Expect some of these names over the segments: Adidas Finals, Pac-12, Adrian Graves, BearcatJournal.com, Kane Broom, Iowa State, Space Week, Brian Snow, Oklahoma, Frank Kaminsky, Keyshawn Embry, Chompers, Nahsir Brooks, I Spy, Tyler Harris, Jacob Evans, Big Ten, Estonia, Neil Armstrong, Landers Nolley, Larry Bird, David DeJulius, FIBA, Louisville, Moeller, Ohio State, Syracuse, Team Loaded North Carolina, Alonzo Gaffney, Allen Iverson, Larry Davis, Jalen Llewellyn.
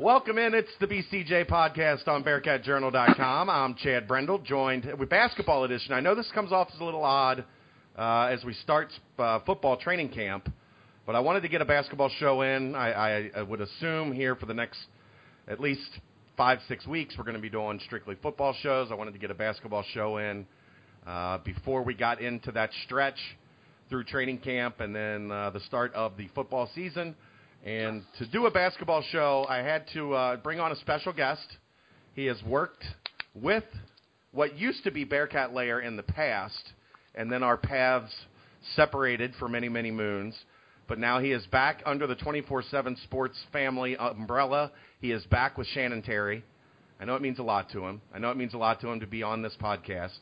Welcome in. It's the BCJ podcast on BearcatJournal.com. I'm Chad Brendel, joined with basketball edition. I know this comes off as a little odd as we start football training camp, but I wanted to get a basketball show in. I would assume here for the next at least 5-6 weeks we're going to be doing strictly football shows. I wanted to get a basketball show in before we got into that stretch through training camp and then the start of the football season. And to do a basketball show, I had to bring on a special guest. He has worked with what used to be Bearcat Lair in the past, and then our paths separated for many, many moons. But now he is back under the 24/7 sports family umbrella. He is back with Shannon Terry. I know it means a lot to him. I know it means a lot to him to be on this podcast.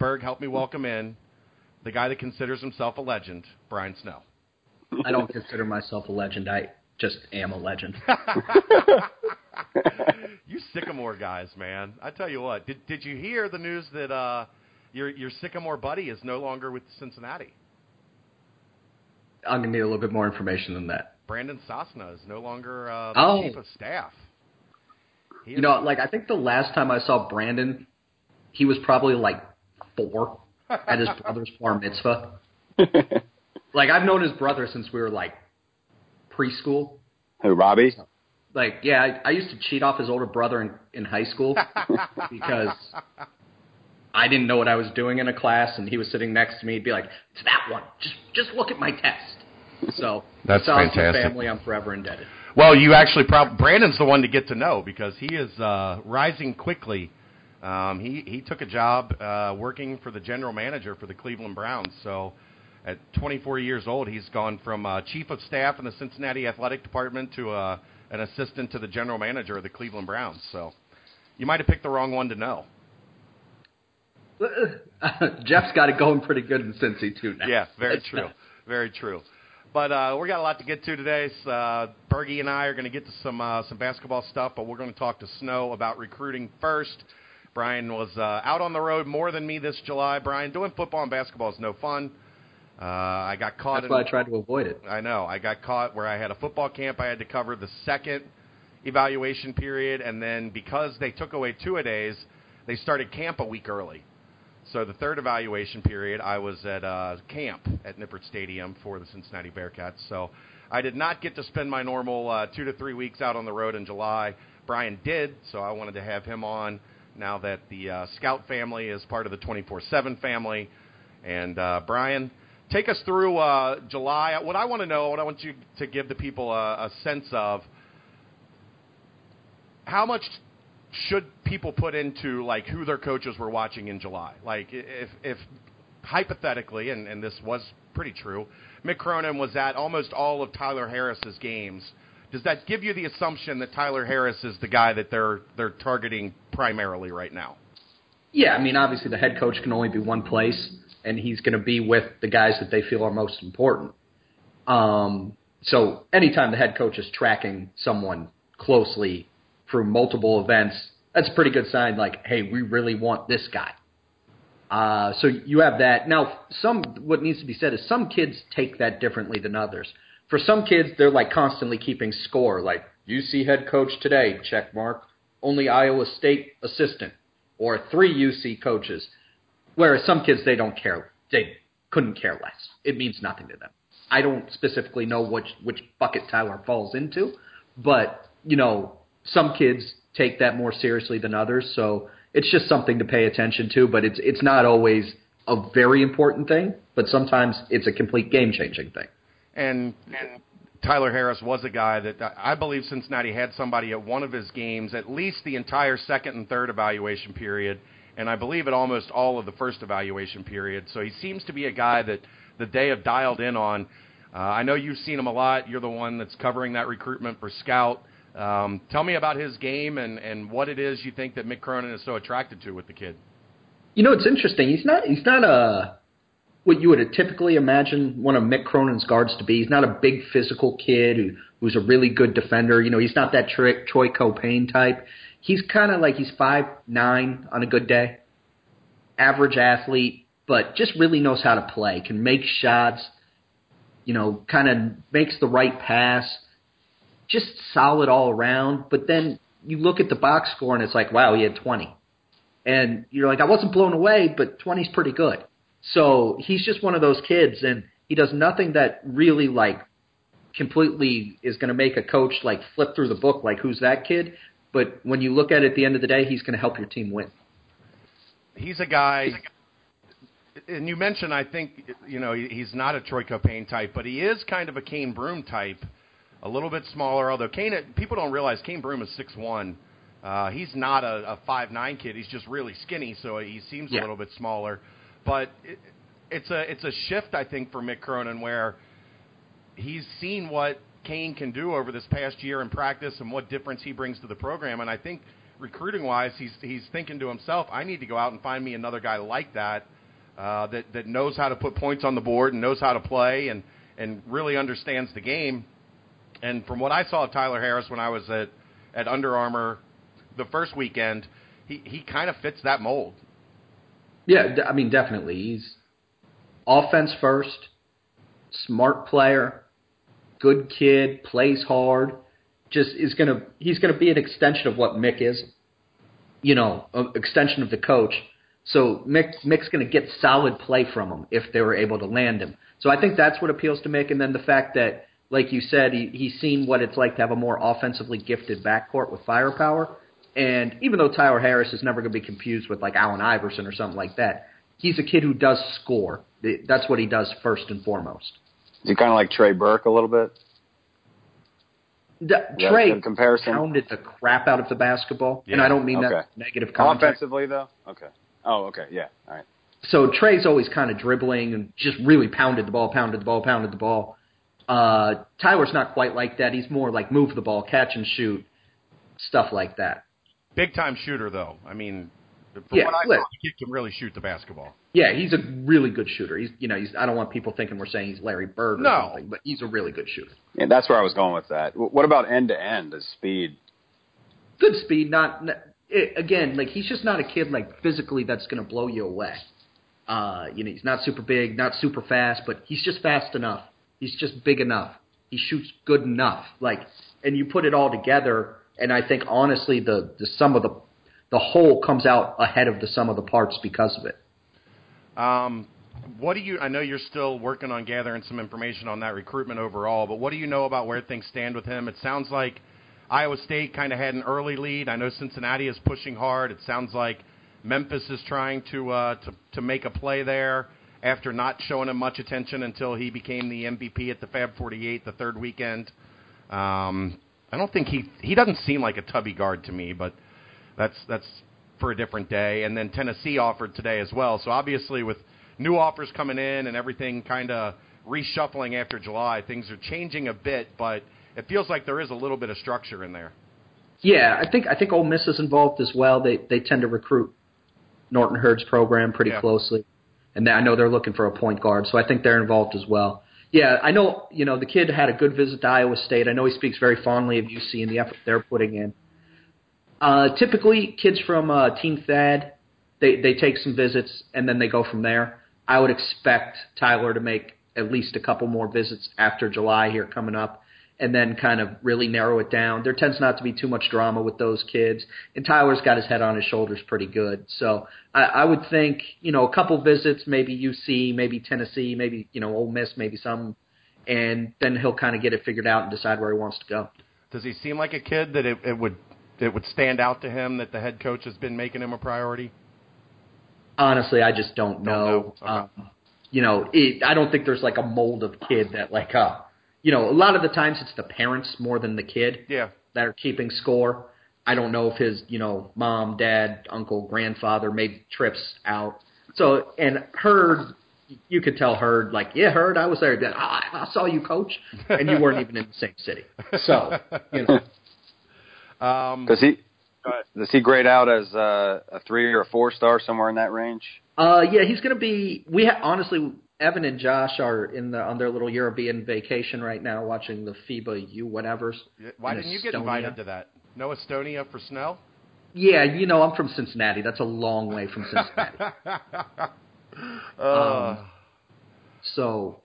Berg, help me welcome in the guy that considers himself a legend, Brian Snow. I don't consider myself a legend. I just am a legend. You Sycamore guys, man. I tell you what. Did you hear the news that your Sycamore buddy is no longer with Cincinnati? I'm going to need a little bit more information than that. Brandon Sosna is no longer the chief of staff. I think the last time I saw Brandon, he was probably like 4 at his brother's bar mitzvah. Like, I've known his brother since we were, like, preschool. Who, Robbie? Like, yeah, I used to cheat off his older brother in high school because I didn't know what I was doing in a class, and he was sitting next to me. He'd be like, it's that one. Just look at my test. So that's fantastic. Family, I'm forever indebted. Well, you actually Brandon's the one to get to know because he is rising quickly. He took a job working for the general manager for the Cleveland Browns, so at 24 years old, he's gone from chief of staff in the Cincinnati Athletic Department to an assistant to the general manager of the Cleveland Browns. So you might have picked the wrong one to know. Jeff's got it going pretty good in Cincy, too, now. Yeah, very true. Very true. But we got a lot to get to today. So, Bergie and I are going to get to some basketball stuff, but we're going to talk to Snow about recruiting first. Brian was out on the road more than me this July. Brian, doing football and basketball is no fun. I got caught. That's why I tried to avoid it. I know. I got caught where I had a football camp. I had to cover the second evaluation period, and then because they took away two-a-days, they started camp a week early. So the third evaluation period, I was at camp at Nippert Stadium for the Cincinnati Bearcats. So I did not get to spend my normal 2 to 3 weeks out on the road in July. Brian did, so I wanted to have him on now that the Scout family is part of the 24/7 family. And Brian, take us through July. What I want to know, what I want you to give the people a sense of, how much should people put into, like, who their coaches were watching in July? Like, if hypothetically, and this was pretty true, Mick Cronin was at almost all of Tyler Harris's games, does that give you the assumption that Tyler Harris is the guy that they're targeting primarily right now? Yeah, I mean, obviously the head coach can only be one place, and he's going to be with the guys that they feel are most important. So anytime the head coach is tracking someone closely through multiple events, that's a pretty good sign, like, hey, we really want this guy. So you have that. Now, what needs to be said is some kids take that differently than others. For some kids, they're, like, constantly keeping score, like UC head coach today, check mark, only Iowa State assistant, or 3 UC coaches. Whereas some kids, they don't care. They couldn't care less. It means nothing to them. I don't specifically know which bucket Tyler falls into, but, you know, some kids take that more seriously than others, so it's just something to pay attention to, but it's not always a very important thing, but sometimes it's a complete game-changing thing. And Tyler Harris was a guy that I believe Cincinnati had somebody at one of his games, at least the entire second and third evaluation period, and I believe at almost all of the first evaluation period. So he seems to be a guy that they have dialed in on. I know you've seen him a lot. You're the one that's covering that recruitment for Scout. Tell me about his game and what it is you think that Mick Cronin is so attracted to with the kid. You know, it's interesting. He's not what you would typically imagine one of Mick Cronin's guards to be. He's not a big physical kid who's a really good defender. You know, he's not that Troy Caupain type. He's kind of like he's 5'9" on a good day, average athlete, but just really knows how to play, can make shots, you know, kind of makes the right pass, just solid all around. But then you look at the box score and it's like, wow, he had 20. And you're like, I wasn't blown away, but 20 is pretty good. So he's just one of those kids, and he does nothing that really, like, completely is going to make a coach, like, flip through the book, like, who's that kid? But when you look at it at the end of the day, he's going to help your team win. He's a guy – and you mentioned, I think, you know, he's not a Troy Caupain type, but he is kind of a Kane Broom type, a little bit smaller. Although Kane, people don't realize Kane Broom is 6'1". He's not a 5'9" kid. He's just really skinny, so he seems a little bit smaller. But it's a shift, I think, for Mick Cronin, where he's seen what Kane can do over this past year in practice and what difference he brings to the program. And I think recruiting-wise, he's thinking to himself, I need to go out and find me another guy like that. That knows how to put points on the board and knows how to play and really understands the game. And from what I saw of Tyler Harris when I was at Under Armour the first weekend, he kind of fits that mold. Yeah, I mean, definitely. He's offense first, smart player, good kid, plays hard, just he's going to be an extension of what Mick is, you know, an extension of the coach. So Mick's going to get solid play from him if they were able to land him. So I think that's what appeals to Mick. And then the fact that, like you said, he's seen what it's like to have a more offensively gifted backcourt with firepower. And even though Tyler Harris is never going to be confused with, like, Allen Iverson or something like that, he's a kid who does score. That's what he does first and foremost. Is he kind of like Trey Burke a little bit? Trey pounded the crap out of the basketball. Yeah. And I don't mean that negative context. Offensively, though? Okay. Oh, okay, yeah, all right. So Trey's always kind of dribbling and just really pounded the ball. Tyler's not quite like that. He's more like move the ball, catch and shoot, stuff like that. Big-time shooter, though. I mean, from what I know, he can really shoot the basketball. Yeah, he's a really good shooter. He's I don't want people thinking we're saying he's Larry Bird or something, but he's a really good shooter. Yeah, that's where I was going with that. What about end-to-end, his speed? Good speed, again, like, he's just not a kid, like, physically that's going to blow you away. He's not super big, not super fast, but he's just fast enough. He's just big enough. He shoots good enough. Like, and you put it all together, and I think, honestly, the sum of the whole comes out ahead of the sum of the parts because of it. I know you're still working on gathering some information on that recruitment overall, but what do you know about where things stand with him? It sounds like Iowa State kind of had an early lead. I know Cincinnati is pushing hard. It sounds like Memphis is trying to make a play there after not showing him much attention until he became the MVP at the Fab 48 the third weekend. I don't think he doesn't seem like a tubby guard to me, but that's for a different day. And then Tennessee offered today as well. So obviously with new offers coming in and everything kind of reshuffling after July, things are changing a bit, but it feels like there is a little bit of structure in there. Yeah, I think Ole Miss is involved as well. They tend to recruit Norton Hurd's program pretty closely. And I know they're looking for a point guard, so I think they're involved as well. Yeah, I know, the kid had a good visit to Iowa State. I know he speaks very fondly of UC and the effort they're putting in. Typically, kids from Team Thad, they take some visits, and then they go from there. I would expect Tyler to make at least a couple more visits after July here coming up, and then kind of really narrow it down. There tends not to be too much drama with those kids, and Tyler's got his head on his shoulders pretty good. So I would think, a couple visits, maybe UC, maybe Tennessee, maybe, Ole Miss, maybe some, and then he'll kind of get it figured out and decide where he wants to go. Does he seem like a kid that it would stand out to him that the head coach has been making him a priority? Honestly, I just don't know. Okay. I don't think there's like a mold of kid that like a lot of the times it's the parents more than the kid that are keeping score. I don't know if his, mom, dad, uncle, grandfather made trips out. So, and Hurd, you could tell Hurd, like, yeah, Hurd, I was there. I saw you, coach. And you weren't even in the same city. So, Does he grade out as a 3 or a 4-star somewhere in that range? Yeah, he's going to be – honestly – Evan and Josh are on their little European vacation right now watching the FIBA whatevers. Why didn't you get invited to that? No Estonia for Snell? Yeah, I'm from Cincinnati. That's a long way from Cincinnati. So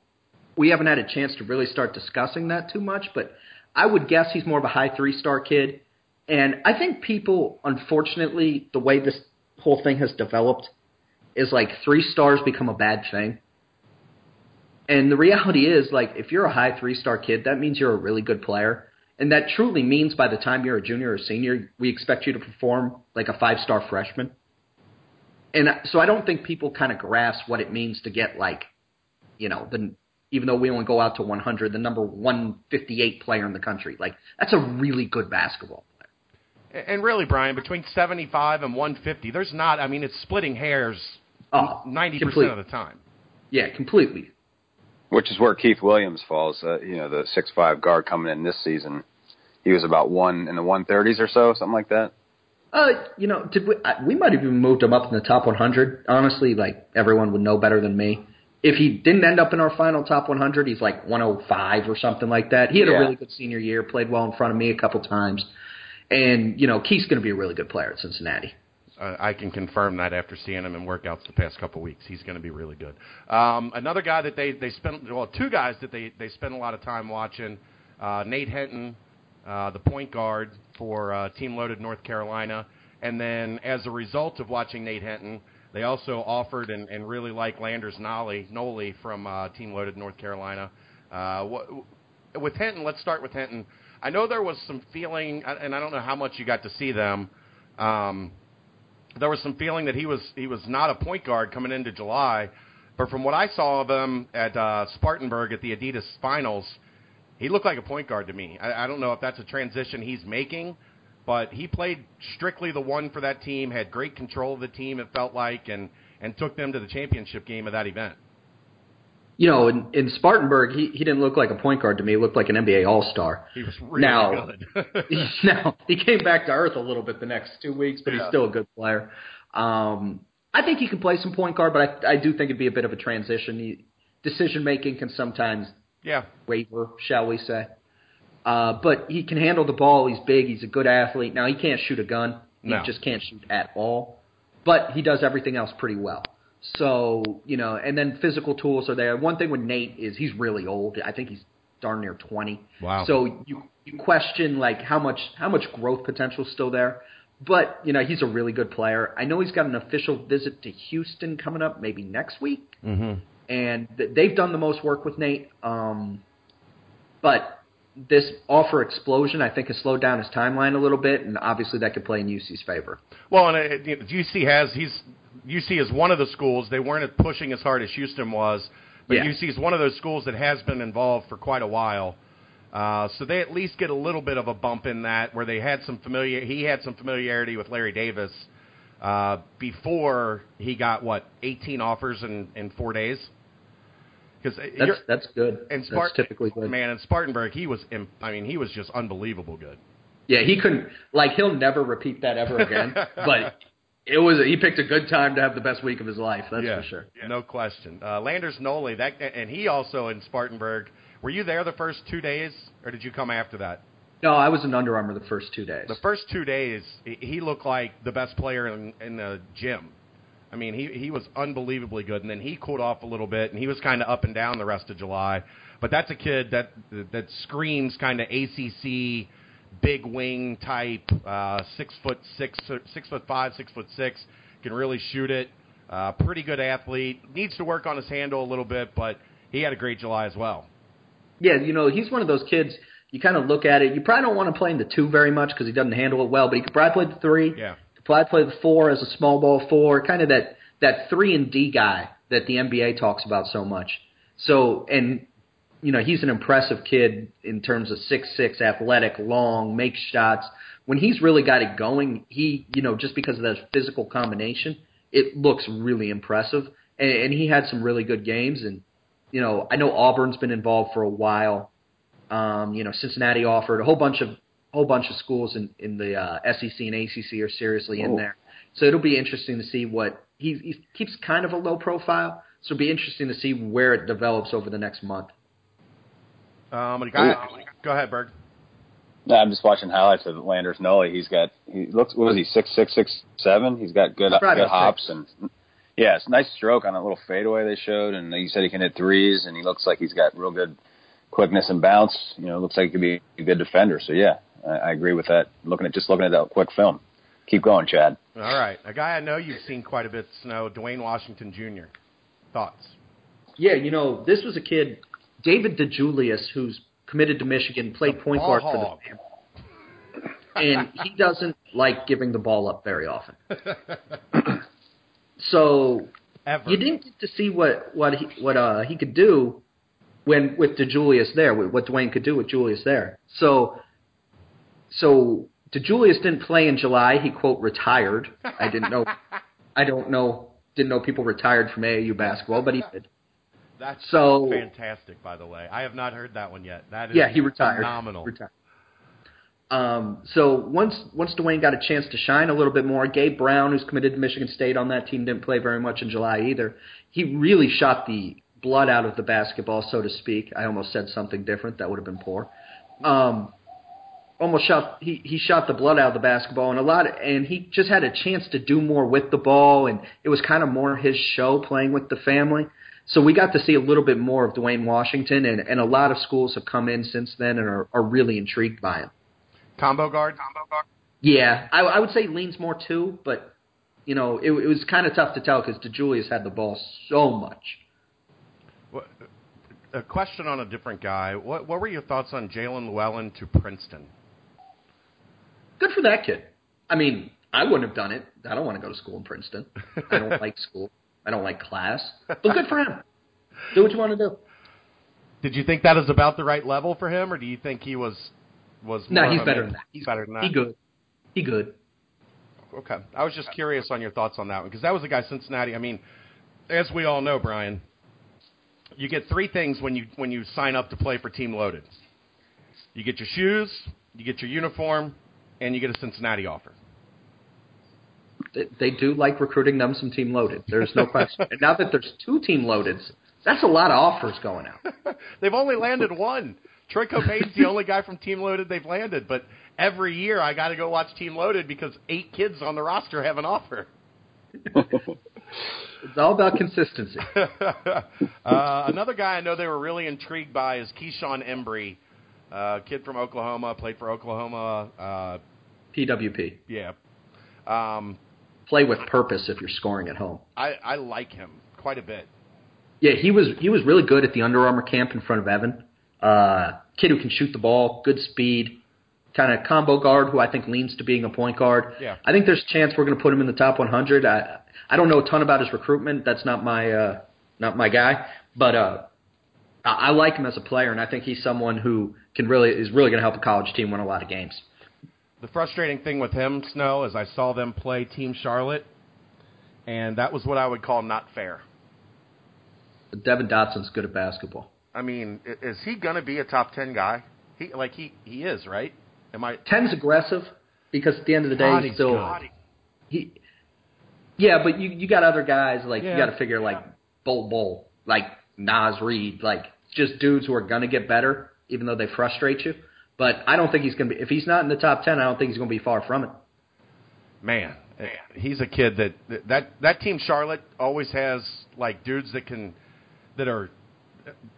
we haven't had a chance to really start discussing that too much, but I would guess he's more of a high three-star kid. And I think people, unfortunately, the way this whole thing has developed is like 3 stars become a bad thing. And the reality is, like, if you're a high 3-star kid, that means you're a really good player. And that truly means by the time you're a junior or senior, we expect you to perform like a 5-star freshman. And so I don't think people kind of grasp what it means to get, like, you know, even though we only go out to 100, the number 158 player in the country. Like, that's a really good basketball player. And really, Brian, between 75 and 150, there's not, I mean, it's splitting hairs 90% completely. Of the time. Yeah, completely. Which is where Keith Williams falls, you know, the 6'5 guard coming in this season. He was about in the 130s or so, something like that. You know, we might have even moved him up in the top 100. Honestly, like, everyone would know better than me. If he didn't end up in our final top 100, he's like 105 or something like that. He had a really good senior year, played well in front of me a couple times. And, you know, Keith's going to be a really good player at Cincinnati. I can confirm that after seeing him in workouts the past couple weeks. He's going to be really good. Another guy that they spent – well, two guys that they spent a lot of time watching, Nate Hinton, the point guard for Team Loaded North Carolina. And then as a result of watching Nate Hinton, they also offered and really liked Landers Nolley from Team Loaded North Carolina. With Hinton, let's start with Hinton. I know there was some feeling – and I don't know how much you got to see them there was some feeling that he was not a point guard coming into July, but from what I saw of him at Spartanburg at the Adidas Finals, he looked like a point guard to me. I don't know if that's a transition he's making, but he played strictly the one for that team, had great control of the team, it felt like, and took them to the championship game of that event. You know, in Spartanburg, he didn't look like a point guard to me. He looked like an NBA All-Star. He was really good. Now, he came back to earth a little bit the next 2 weeks, but he's still a good player. I think he can play some point guard, but I do think it'd be a bit of a transition. Decision-making can sometimes waver, shall we say. But he can handle the ball. He's big. He's a good athlete. Now, he can't shoot a gun. He just can't shoot at all. But he does everything else pretty well. So, you know, and then physical tools are there. One thing with Nate is he's really old. I think he's darn near 20. Wow. So you question, like, how much growth potential is still there. But, you know, he's a really good player. I know he's got an official visit to Houston coming up maybe next week. Mm-hmm. And they've done the most work with Nate. But this offer explosion, I think, has slowed down his timeline a little bit, and obviously that could play in UC's favor. Well, and UC is one of the schools. They weren't pushing as hard as Houston was, but UC is one of those schools that has been involved for quite a while. So they at least get a little bit of a bump in that, where they had he had some familiarity with Larry Davis before he got, 18 offers in 4 days? Because that's good. And that's typically good. Man, in Spartanburg, he was just unbelievable good. Yeah, he couldn't – like, he'll never repeat that ever again, but – he picked a good time to have the best week of his life, that's for sure. Yeah. No question. Landers Nolley, and he also in Spartanburg. Were you there the first 2 days, or did you come after that? No, I was in Under Armour the first 2 days. The first 2 days, he looked like the best player in the gym. I mean, he was unbelievably good, and then he cooled off a little bit, and he was kind of up and down the rest of July. But that's a kid that screams kind of ACC big wing type, 6'5", 6'6", can really shoot it. Pretty good athlete. Needs to work on his handle a little bit, but he had a great July as well. Yeah, you know, he's one of those kids, you kind of look at it, you probably don't want to play in the 2 very much because he doesn't handle it well, but he could probably play the 3. Yeah. Could probably play the 4 as a small ball 4, kind of that 3 and D guy that the NBA talks about so much. So, and you know, he's an impressive kid in terms of 6'6", athletic, long, makes shots. When he's really got it going, he, you know, just because of that physical combination, it looks really impressive. And he had some really good games. And, you know, I know Auburn's been involved for a while. You know, Cincinnati offered a whole bunch of schools in the SEC and ACC are seriously in there. So it'll be interesting to see what – he keeps kind of a low profile. So it'll be interesting to see where it develops over the next month. Go ahead, Berg. No, I'm just watching highlights of Landers Nolley. What is he, 6'6", 6'7"? He's got good hops and it's a nice stroke on a little fadeaway they showed. And he said he can hit 3s, and he looks like he's got real good quickness and bounce, you know, looks like he could be a good defender. So, yeah, I agree with that, looking at that quick film. Keep going, Chad. All right. A guy I know you've seen quite a bit, Snow, Dwayne Washington Jr. Thoughts? Yeah, you know, this was a kid, David DeJulius, who's committed to Michigan, played point guard for the Bears. And he doesn't like giving the ball up very often. So you didn't get to see what he could do with DeJulius there, what Dwayne could do with Julius there. So DeJulius didn't play in July. He quote retired. Didn't know people retired from AAU basketball, but he did. That's so fantastic, by the way. I have not heard that one yet. That is he retired. Phenomenal. Retired. So once Dwayne got a chance to shine a little bit more, Gabe Brown, who's committed to Michigan State on that team, didn't play very much in July either. He really shot the blood out of the basketball, so to speak. I almost said something different. That would have been poor. He shot the blood out of the basketball and he just had a chance to do more with the ball, and it was kind of more his show playing with the family. So we got to see a little bit more of Dwayne Washington, and a lot of schools have come in since then and are really intrigued by him. Combo guard? Yeah, I would say leans more two, but, you know, it was kind of tough to tell because DeJulius had the ball so much. Well, a question on a different guy. What were your thoughts on Jalen Llewellyn to Princeton? Good for that kid. I mean, I wouldn't have done it. I don't want to go to school in Princeton. I don't like school. I don't like class. But good for him. Do what you want to do. Did you think that is about the right level for him, or do you think he was... No, he's better than that. He's better than that. He good. Okay. I was just curious on your thoughts on that one, because that was a guy, Cincinnati. I mean, as we all know, Brian, you get three things when you sign up to play for Team Loaded. You get your shoes, you get your uniform, and you get a Cincinnati offer. They do like recruiting them some Team Loaded. There's no question. And now that there's two Team Loadeds, that's a lot of offers going out. They've only landed one. Troy Caupain's the only guy from Team Loaded they've landed, but every year I got to go watch Team Loaded because 8 kids on the roster have an offer. It's all about consistency. Another guy I know they were really intrigued by is Keyshawn Embry, kid from Oklahoma, played for Oklahoma. PWP. Yeah. Play with purpose if you're scoring at home. I like him quite a bit. Yeah, he was really good at the Under Armour camp in front of Evan. Kid who can shoot the ball, good speed, kind of combo guard who I think leans to being a point guard. Yeah. I think there's a chance we're going to put him in the top 100. I don't know a ton about his recruitment. That's not my guy, but I like him as a player, and I think he's someone who is really going to help a college team win a lot of games. The frustrating thing with him, Snow, is I saw them play Team Charlotte, and that was what I would call not fair. But Devin Dotson's good at basketball. I mean, is he going to be a top 10 guy? He is, right? Am I? 10's aggressive because at the end of the day, he's still he. Yeah, but you got other guys you got to figure Bol, like Nas Reed, like just dudes who are going to get better, even though they frustrate you. But I don't think he's going to be. If he's not in the top 10, I don't think he's going to be far from it. Man, he's a kid that Team Charlotte always has like dudes that are.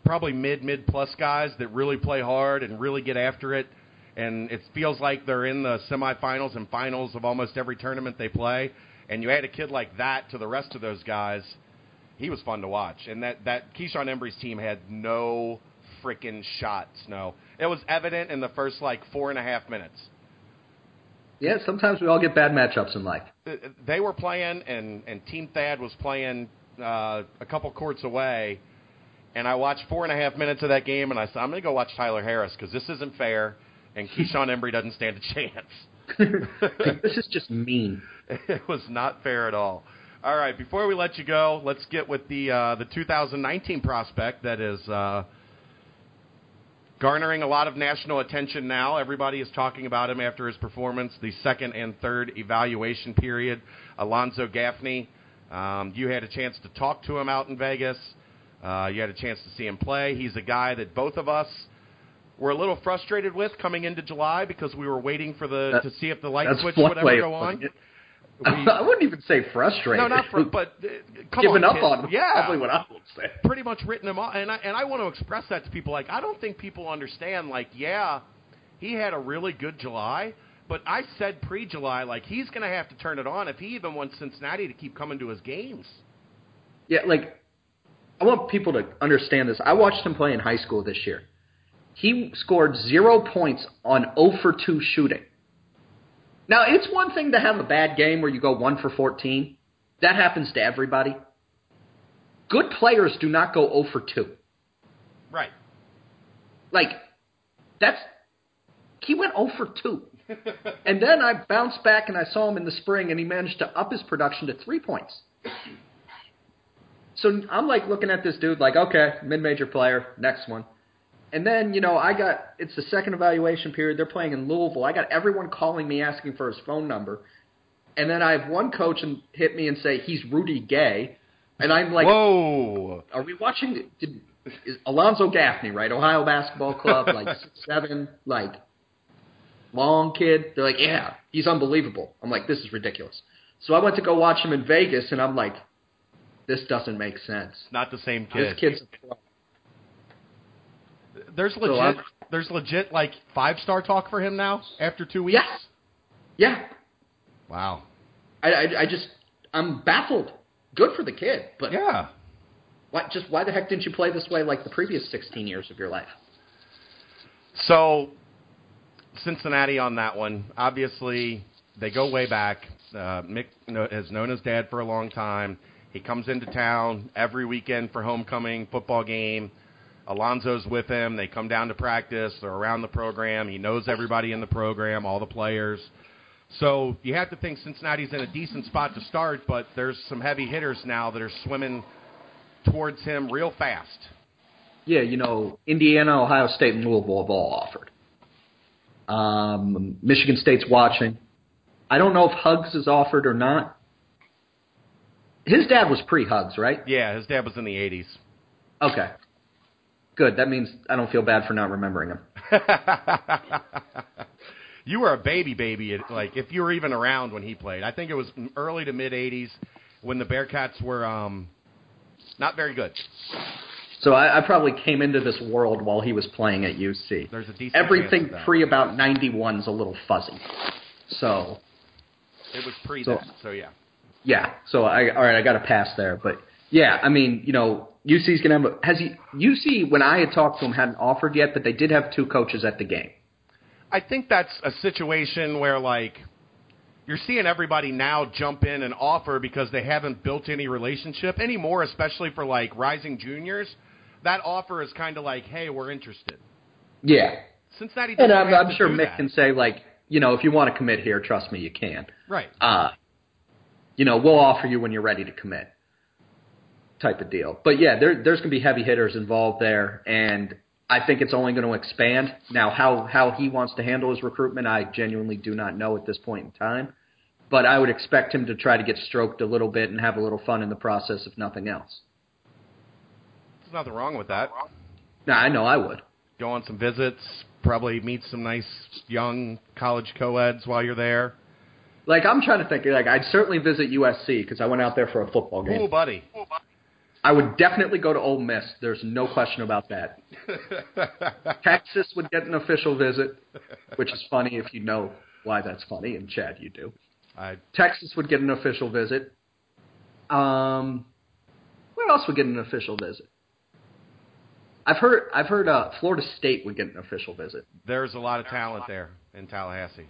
Probably mid-plus guys that really play hard and really get after it, and it feels like they're in the semifinals and finals of almost every tournament they play, and you add a kid like that to the rest of those guys, he was fun to watch. And that Keyshawn Embry's team had no freaking shot, Snow. It was evident in the first, 4.5 minutes. Yeah, sometimes we all get bad matchups in life. They were playing, and Team Thad was playing a couple courts away, and I watched 4.5 minutes of that game, and I said, I'm going to go watch Tyler Harris because this isn't fair, and Keyshawn Embry doesn't stand a chance. This is just mean. It was not fair at all. All right, before we let you go, let's get with the 2019 prospect that is garnering a lot of national attention now. Everybody is talking about him after his performance, the second and third evaluation period. Alonzo Gaffney, you had a chance to talk to him out in Vegas. You had a chance to see him play. He's a guy that both of us were a little frustrated with coming into July because we were waiting to see if the light switch would ever go on. I wouldn't even say frustrated. No, not frustrated, but given up on him. Yeah, probably what I would say. Pretty much written him off, and I want to express that to people. Like, I don't think people understand. Like, yeah, he had a really good July, but I said pre-July, like, he's going to have to turn it on if he even wants Cincinnati to keep coming to his games. Yeah, like, I want people to understand this. I watched him play in high school this year. He scored 0 points on 0 for 2 shooting. Now, it's one thing to have a bad game where you go 1 for 14. That happens to everybody. Good players do not go 0 for 2. Right. Like, that's – he went 0 for 2. And then I bounced back and I saw him in the spring, and he managed to up his production to 3 points. So I'm, like, looking at this dude like, okay, mid-major player, next one. And then, you know, it's the second evaluation period. They're playing in Louisville. I got everyone calling me asking for his phone number. And then I have one coach hit me and say, he's Rudy Gay. And I'm like, whoa. Are we watching is Alonzo Gaffney, right? Ohio Basketball Club, like 6'7", like long kid. They're like, yeah, he's unbelievable. I'm like, this is ridiculous. So I went to go watch him in Vegas, and I'm like, this doesn't make sense. Not the same kid. This kid's a pro. There's legit like 5-star talk for him now after 2 weeks. Yes. Yeah. Wow. I'm baffled. Good for the kid, but yeah. Why the heck didn't you play this way like the previous 16 years of your life? So Cincinnati on that one. Obviously, they go way back. Mick has known his dad for a long time. He comes into town every weekend for homecoming football game. Alonzo's with him. They come down to practice. They're around the program. He knows everybody in the program, all the players. So you have to think Cincinnati's in a decent spot to start, but there's some heavy hitters now that are swimming towards him real fast. Yeah, you know, Indiana, Ohio State, and Louisville have all offered. Michigan State's watching. I don't know if Huggs is offered or not. His dad was pre-Huggs, right? Yeah, his dad was in the 80s. Okay. Good. That means I don't feel bad for not remembering him. You were a baby, like, if you were even around when he played. I think it was early to mid-'80s when the Bearcats were not very good. So I probably came into this world while he was playing at UC. There's a decent everything pre about 91 is a little fuzzy. So it was pre that, so yeah. Yeah. So I got a pass there, but yeah, I mean, you know, UC's going to have UC, when I had talked to him, hadn't offered yet, but they did have 2 coaches at the game. I think that's a situation where, like, you're seeing everybody now jump in and offer because they haven't built any relationship anymore, especially for, like, rising juniors. That offer is kind of like, hey, we're interested. Yeah. Cincinnati doesn't have to do that. And I'm sure Mick can say, like, you know, if you want to commit here, trust me, you can. Right. You know, we'll offer you when you're ready to commit. Type of deal. But yeah, there's going to be heavy hitters involved there, and I think it's only going to expand. Now, how he wants to handle his recruitment, I genuinely do not know at this point in time, but I would expect him to try to get stroked a little bit and have a little fun in the process, if nothing else. There's nothing wrong with that. No, I know I would. Go on some visits, probably meet some nice young college co-eds while you're there. Like, I'm trying to think, like, I'd certainly visit USC because I went out there for a football game. Oh, buddy. I would definitely go to Ole Miss. There's no question about that. Texas would get an official visit, which is funny if you know why that's funny, and Chad, you do. Texas would get an official visit. Where else would get an official visit? I've heard Florida State would get an official visit. There's a lot of talent there in Tallahassee.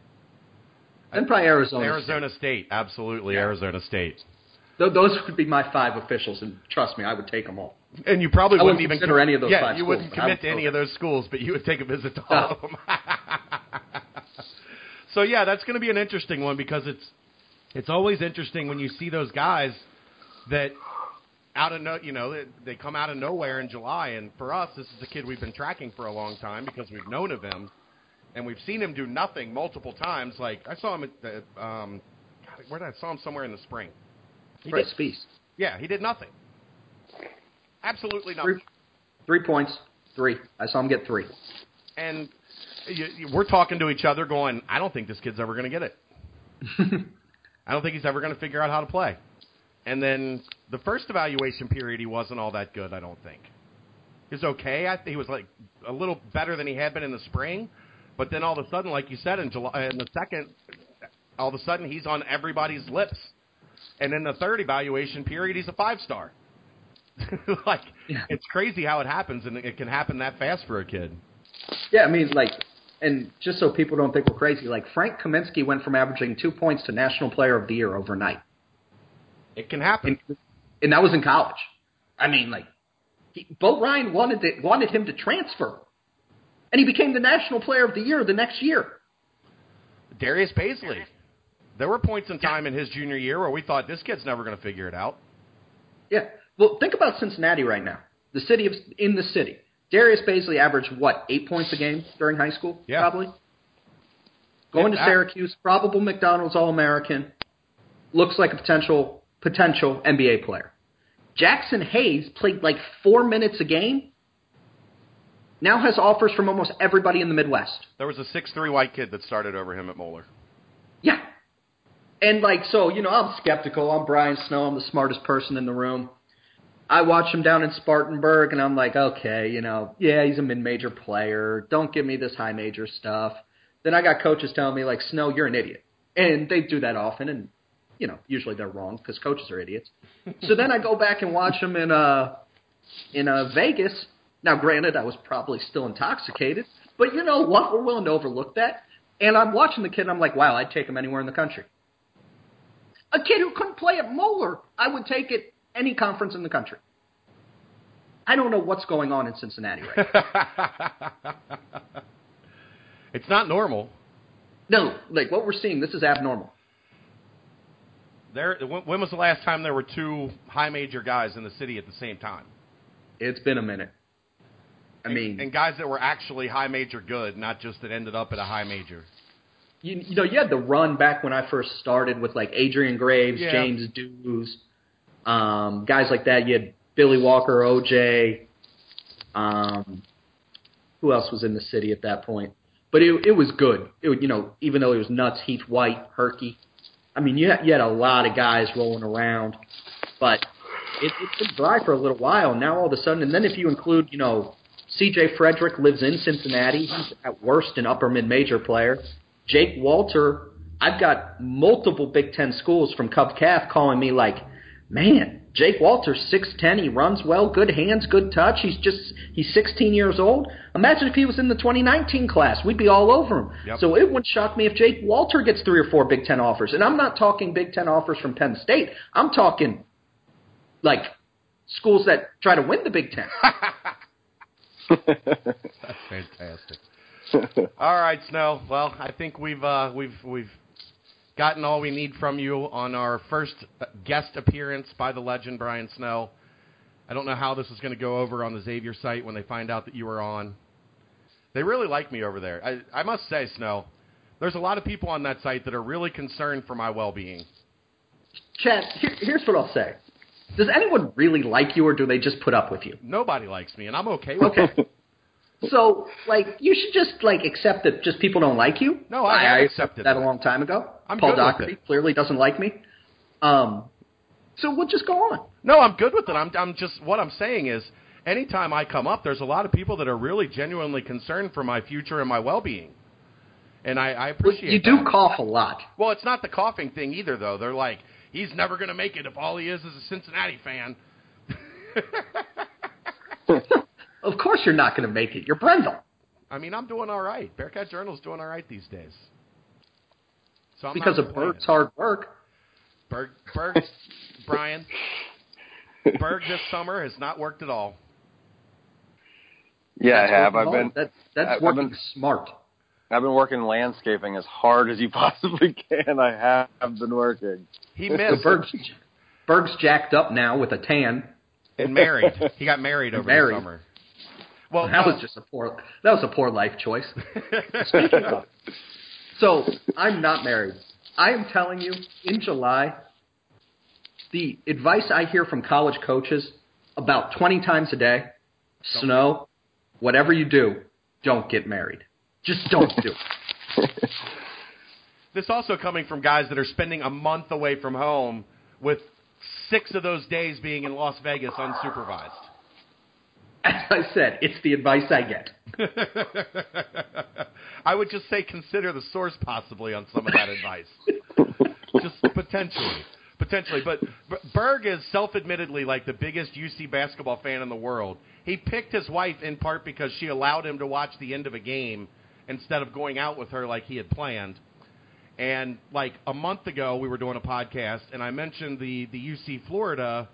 And probably Arizona State. Absolutely, yeah. Arizona State. Those would be my 5 officials, and trust me, I would take them all. And you probably wouldn't even consider any of those 5 schools. Yeah, you wouldn't commit to any of those schools, but you would take a visit to all of them. So, yeah, that's going to be an interesting one because it's always interesting when you see those guys that they come out of nowhere in July. And for us, this is a kid we've been tracking for a long time because we've known of him, and we've seen him do nothing multiple times. Like, I saw him at the somewhere in the spring. Press piece. Yeah, he did nothing. Absolutely nothing. 3 points. 3. I saw him get 3. And we're talking to each other going, I don't think this kid's ever going to get it. I don't think he's ever going to figure out how to play. And then the first evaluation period, he wasn't all that good, I don't think. He was okay. I think he was like a little better than he had been in the spring. But then all of a sudden, like you said, in July, in the second, all of a sudden he's on everybody's lips. And in the third evaluation period, he's a five-star. Like, yeah. It's crazy how it happens, and it can happen that fast for a kid. Yeah, I mean, like, and just so people don't think we're crazy, like Frank Kaminsky went from averaging 2 points to National Player of the Year overnight. It can happen. And that was in college. I mean, like, Bo Ryan wanted him to transfer, and he became the National Player of the Year the next year. Darius Bazley. There were points in time in his junior year where we thought this kid's never going to figure it out. Yeah. Well, think about Cincinnati right now, the city. Darius Bazley averaged, what, 8 points a game during high school? Yeah. Probably. Going to Syracuse, probable McDonald's All-American, looks like a potential NBA player. Jackson Hayes played like 4 minutes a game, now has offers from almost everybody in the Midwest. There was a 6'3 white kid that started over him at Moeller. Yeah. And, like, so, you know, I'm skeptical. I'm Brian Snow. I'm the smartest person in the room. I watch him down in Spartanburg, and I'm like, okay, you know, yeah, he's a mid-major player. Don't give me this high-major stuff. Then I got coaches telling me, like, Snow, you're an idiot. And they do that often, and, you know, usually they're wrong because coaches are idiots. So then I go back and watch him in Vegas. Now, granted, I was probably still intoxicated, but you know what? We're willing to overlook that. And I'm watching the kid, and I'm like, wow, I'd take him anywhere in the country. A kid who couldn't play at Moeller, I would take it any conference in the country. I don't know what's going on in Cincinnati right now. It's not normal. No, like what we're seeing, this is abnormal. When was the last time there were two high major guys in the city at the same time? It's been a minute. I mean, guys that were actually high major good, not just that ended up at a high major. You know, you had the run back when I first started with, like, Adrian Graves, yeah. James Dews, guys like that. You had Billy Walker, O.J. Who else was in the city at that point? But it was good. It, you know, even though it was nuts, Heath White, Herky. I mean, you had a lot of guys rolling around. But it's been dry for a little while. Now all of a sudden, and then if you include, you know, C.J. Frederick lives in Cincinnati. He's at worst an upper mid-major player. Jake Walter, I've got multiple Big Ten schools from Cub Calf calling me like, man, Jake Walter, 6'10", he runs well, good hands, good touch. He's 16 years old. Imagine if he was in the 2019 class. We'd be all over him. Yep. So it wouldn't shock me if Jake Walter gets 3 or 4 Big Ten offers. And I'm not talking Big Ten offers from Penn State. I'm talking, like, schools that try to win the Big Ten. That's fantastic. All right, Snow. Well, I think we've gotten all we need from you on our first guest appearance by the legend Brian Snow. I don't know how this is going to go over on the Xavier site when they find out that you were on. They really like me over there. I must say, Snow, there's a lot of people on that site that are really concerned for my well-being. Chad, here's what I'll say. Does anyone really like you, or do they just put up with you? Nobody likes me, and I'm okay with it. So, like, you should just, like, accept that just people don't like you. No, I accepted that a long time ago. I'm Paul Doherty clearly doesn't like me. So we'll just go on. No, I'm good with it. I'm just, what I'm saying is, anytime I come up, there's a lot of people that are really genuinely concerned for my future and my well-being. And I appreciate that. You do cough a lot. Well, it's not the coughing thing either, though. They're like, he's never going to make it if all he is a Cincinnati fan. Of course you're not going to make it. You're Brendel. I mean, I'm doing all right. Bearcat Journal's doing all right these days. So I'm because of Berg's hard work. Berg this summer has not worked at all. Yeah, I have. I've been smart. I've been working landscaping as hard as you possibly can. I have been working. He missed. Berg's jacked up now with a tan. And married. He got married over the summer. Well, that was just a poor life choice. Speaking of, so I'm not married. I am telling you, in July, the advice I hear from college coaches about 20 times a day, Snow, whatever you do, don't get married. Just don't do it. This also coming from guys that are spending a month away from home with 6 of those days being in Las Vegas unsupervised. As I said, it's the advice I get. I would just say consider the source possibly on some of that advice. Just potentially. Potentially. But Berg is self-admittedly like the biggest UC basketball fan in the world. He picked his wife in part because she allowed him to watch the end of a game instead of going out with her like he had planned. And like a month ago, we were doing a podcast, and I mentioned the UC Florida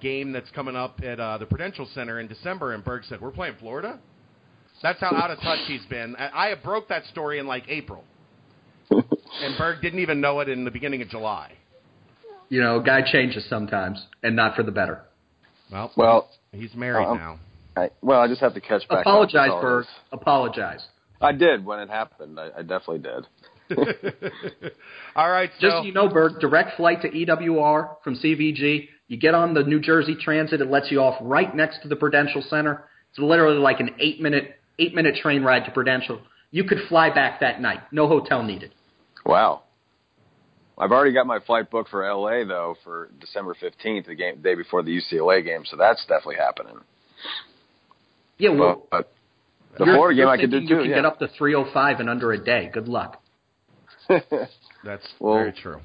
game that's coming up at the Prudential Center in December, and Berg said, we're playing Florida? That's how out of touch he's been. I broke that story in like April, and Berg didn't even know it in the beginning of July. You know, guy changes sometimes, and not for the better. Well he's married now. I just have to catch back. Apologize, Berg. Apologize. I did when it happened. I definitely did. All right. So. Just so you know, Berg, direct flight to EWR from CVG. You get on the New Jersey Transit. It lets you off right next to the Prudential Center. It's literally like an eight-minute train ride to Prudential. You could fly back that night. No hotel needed. Wow. I've already got my flight booked for L.A., though, for December 15th, the day before the UCLA game, so that's definitely happening. Yeah, well, the Florida game I could do, too. You can get up to 305 in under a day. Good luck. That's very true.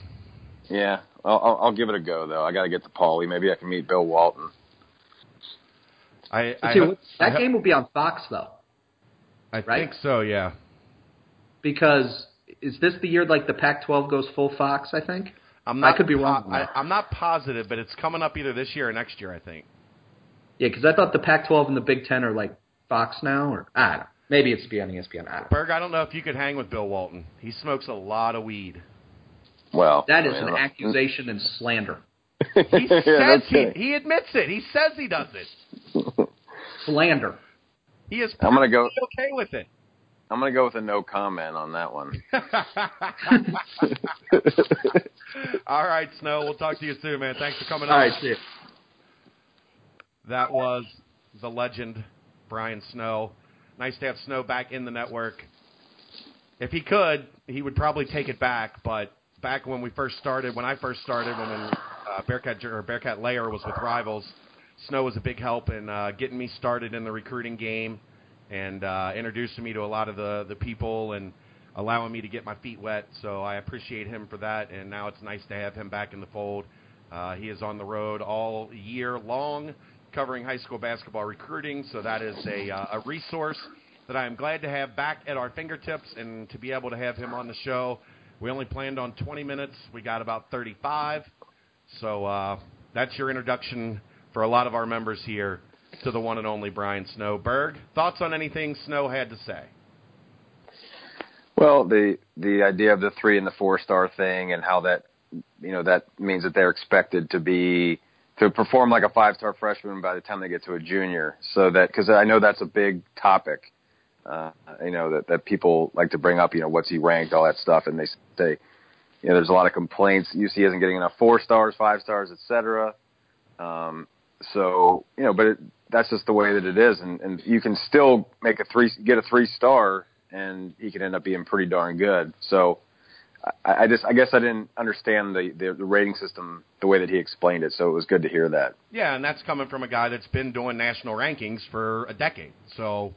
Yeah, I'll give it a go, though. I got to get to Pauly. Maybe I can meet Bill Walton. That game will be on Fox, though. I think so, yeah. Because is this the year like the Pac-12 goes full Fox, I think? I could be wrong. I'm not positive, but it's coming up either this year or next year, I think. Yeah, because I thought the Pac-12 and the Big Ten are like Fox now, or I don't know. Maybe it's beyond ESPN. I don't know. Berg, I don't know if you could hang with Bill Walton. He smokes a lot of weed. Well, that is an accusation and slander. He says he admits it. He says he does it. Slander. He is probably okay with it. I'm going to go with a no comment on that one. All right, Snow. We'll talk to you soon, man. Thanks for coming on. All right, see you. That was the legend, Brian Snow. Nice to have Snow back in the network. If he could, he would probably take it back, but back when we first started, when Bearcat Lair was with Rivals, Snow was a big help in getting me started in the recruiting game and introducing me to a lot of the people and allowing me to get my feet wet. So I appreciate him for that, and now it's nice to have him back in the fold. He is on the road all year long covering high school basketball recruiting, so that is a resource that I am glad to have back at our fingertips and to be able to have him on the show. We only planned on 20 minutes. We got about 35. So that's your introduction for a lot of our members here to the one and only Brian Snow. Berg, thoughts on anything Snow had to say? Well, the idea of the 3 and the 4-star thing and how that, you know, that means that they're expected to perform like a 5-star freshman by the time they get to a junior. So that, because I know that's a big topic. You know, that people like to bring up, you know, what's he ranked, all that stuff. And they say, you know, there's a lot of complaints. UC isn't getting enough 4-stars, 5-stars, et cetera. So, you know, but that's just the way that it is. And you can still get a 3-star and he can end up being pretty darn good. So I guess I didn't understand the rating system the way that he explained it. So it was good to hear that. Yeah. And that's coming from a guy that's been doing national rankings for a decade. So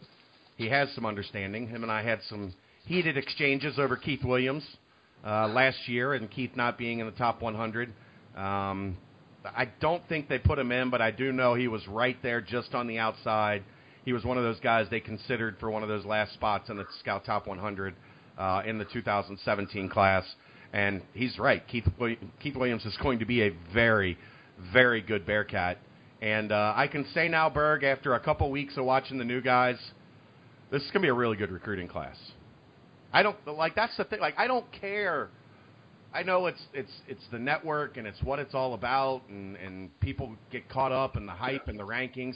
he has some understanding. Him and I had some heated exchanges over Keith Williams last year and Keith not being in the top 100. I don't think they put him in, but I do know he was right there just on the outside. He was one of those guys they considered for one of those last spots in the Scout Top 100 in the 2017 class. And he's right. Keith Williams is going to be a very, very good Bearcat. And I can say now, Berg, after a couple weeks of watching the new guys, this is going to be a really good recruiting class. I don't like that's the thing. Like I don't care. I know it's the network and it's what it's all about, and people get caught up in the hype and the rankings.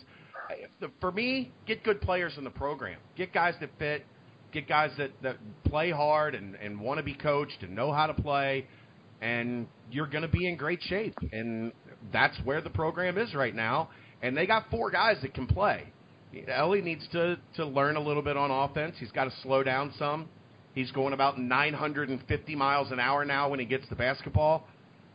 For me, get good players in the program. Get guys that fit. Get guys that play hard and want to be coached and know how to play, and you're going to be in great shape. And that's where the program is right now. And they got 4 guys that can play. Ellie needs to learn a little bit on offense. He's got to slow down some. He's going about 950 miles an hour now when he gets the basketball.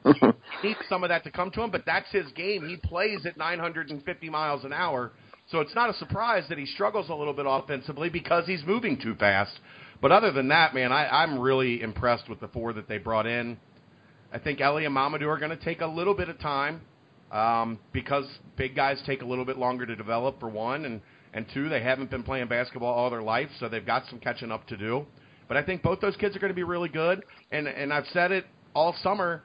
He needs some of that to come to him, but that's his game. He plays at 950 miles an hour. So it's not a surprise that he struggles a little bit offensively because he's moving too fast. But other than that, man, I'm really impressed with the four that they brought in. I think Ellie and Mamadou are going to take a little bit of time because big guys take a little bit longer to develop, for one, and two, they haven't been playing basketball all their life, so they've got some catching up to do. But I think both those kids are going to be really good, and I've said it all summer,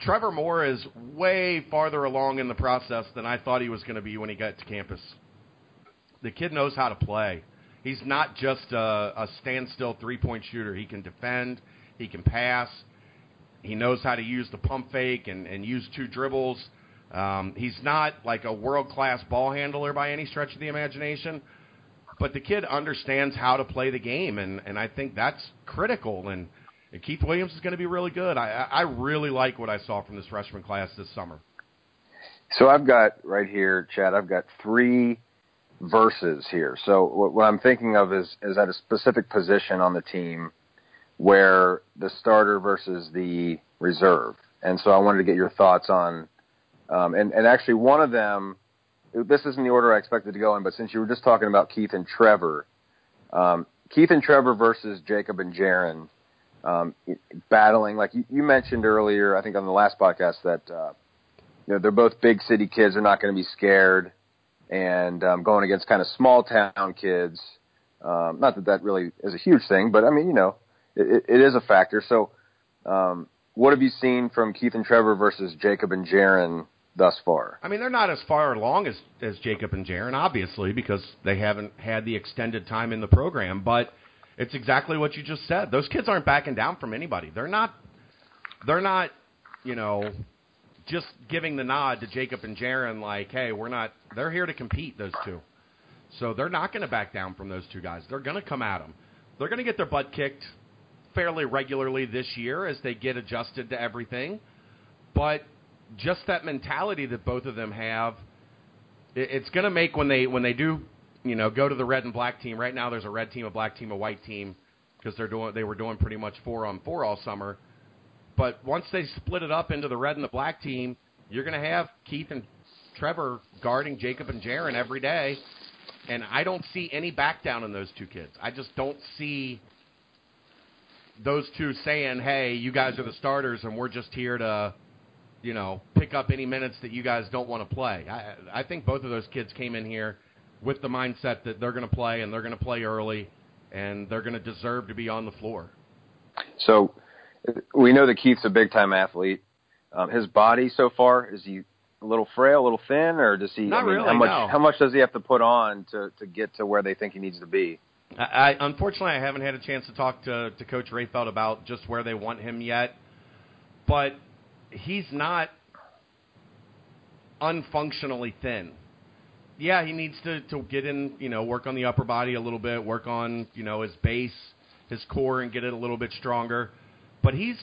Trevor Moore is way farther along in the process than I thought he was going to be when he got to campus. The kid knows how to play. He's not just a standstill three-point shooter. He can defend. He can pass. He knows how to use the pump fake and use two dribbles. He's not like a world-class ball handler by any stretch of the imagination, but the kid understands how to play the game, and I think that's critical. And Keith Williams is going to be really good. I really like what I saw from this freshman class this summer. So I've got right here, Chad, I've got three verses here. So what I'm thinking of is at a specific position on the team where the starter versus the reserve. And so I wanted to get your thoughts on and actually one of them, this isn't the order I expected to go in, but since you were just talking about Keith and Trevor versus Jacob and Jaron, battling, like you mentioned earlier, I think on the last podcast, that they're both big city kids, they're not going to be scared, and going against kind of small town kids, not that really is a huge thing, but I mean, it is a factor. So what have you seen from Keith and Trevor versus Jacob and Jaron thus far? I mean, they're not as far along as Jacob and Jaron, obviously, because they haven't had the extended time in the program, but it's exactly what you just said. Those kids aren't backing down from anybody. They're not, just giving the nod to Jacob and Jaron like, hey, we're not – they're here to compete, those two. So they're not going to back down from those two guys. They're going to come at them. They're going to get their butt kicked fairly regularly this year as they get adjusted to everything. But just that mentality that both of them have, it's going to make when they do – go to the red and black team. Right now there's a red team, a black team, a white team, because they were doing pretty much 4-on-4 all summer. But once they split it up into the red and the black team, you're going to have Keith and Trevor guarding Jacob and Jaron every day, and I don't see any back down in those two kids. I just don't see those two saying, hey, you guys are the starters and we're just here to pick up any minutes that you guys don't want to play. I think both of those kids came in here with the mindset that they're going to play and they're going to play early and they're going to deserve to be on the floor. So we know that Keith's a big-time athlete. His body so far, is he a little frail, a little thin, or does he – Not really, How much does he have to put on to get to where they think he needs to be? Unfortunately, I haven't had a chance to talk to Coach Rayfeld about just where they want him yet, but he's not unfunctionally thin. Yeah, he needs to get in, work on the upper body a little bit, work on, his base, his core, and get it a little bit stronger. But he's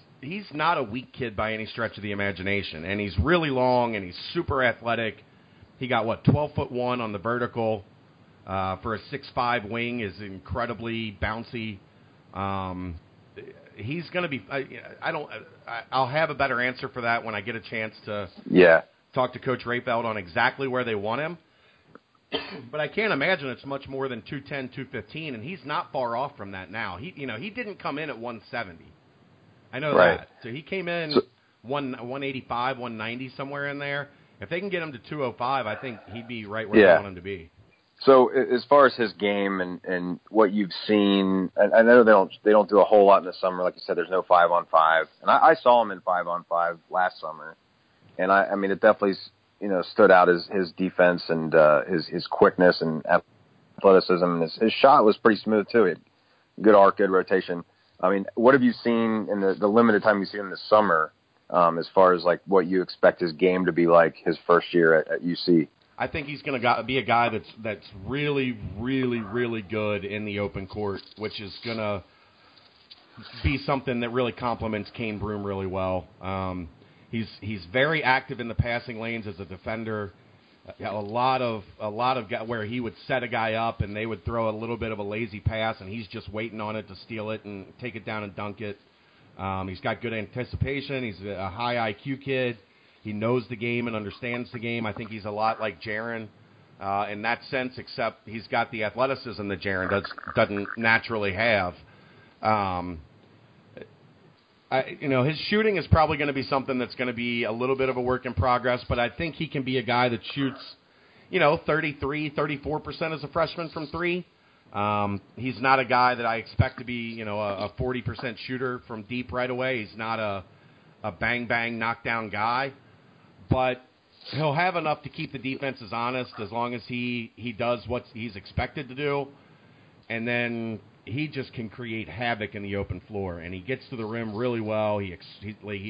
not a weak kid by any stretch of the imagination, and he's really long, and he's super athletic. He got, 12'1" on the vertical for a 6'5" wing is incredibly bouncy. He's going to be – I'll have a better answer for that when I get a chance to talk to Coach Rayfeld on exactly where they want him. But I can't imagine it's much more than 210, 215, and he's not far off from that now. He, he didn't come in at 170. I know that. So he came in 185, 190, somewhere in there. If they can get him to 205, I think he'd be right where they want him to be. So as far as his game and what you've seen, I know they don't do a whole lot in the summer. Like you said, there's no 5-on-5. And I saw him in 5-on-5 last summer. And I mean, it definitely stood out as his defense and his quickness and athleticism. And his shot was pretty smooth, too. He had good arc, good rotation. I mean, what have you seen in the limited time you've seen him this summer as far as, what you expect his game to be like his first year at UC? I think he's going to be a guy that's really, really, really good in the open court, which is going to be something that really complements Kane Broome really well. He's very active in the passing lanes as a defender. You know, a lot of where he would set a guy up and they would throw a little bit of a lazy pass and he's just waiting on it to steal it and take it down and dunk it. He's got good anticipation. He's a high IQ kid. He knows the game and understands the game. I think he's a lot like Jaron in that sense, except he's got the athleticism that Jaron doesn't naturally have. His shooting is probably going to be something that's going to be a little bit of a work in progress, but I think he can be a guy that shoots, 33-34% as a freshman from three. He's not a guy that I expect to be, a 40% shooter from deep right away. He's not a bang-bang knockdown guy, but he'll have enough to keep the defenses honest as long as he does what he's expected to do, and then he just can create havoc in the open floor, and he gets to the rim really well. He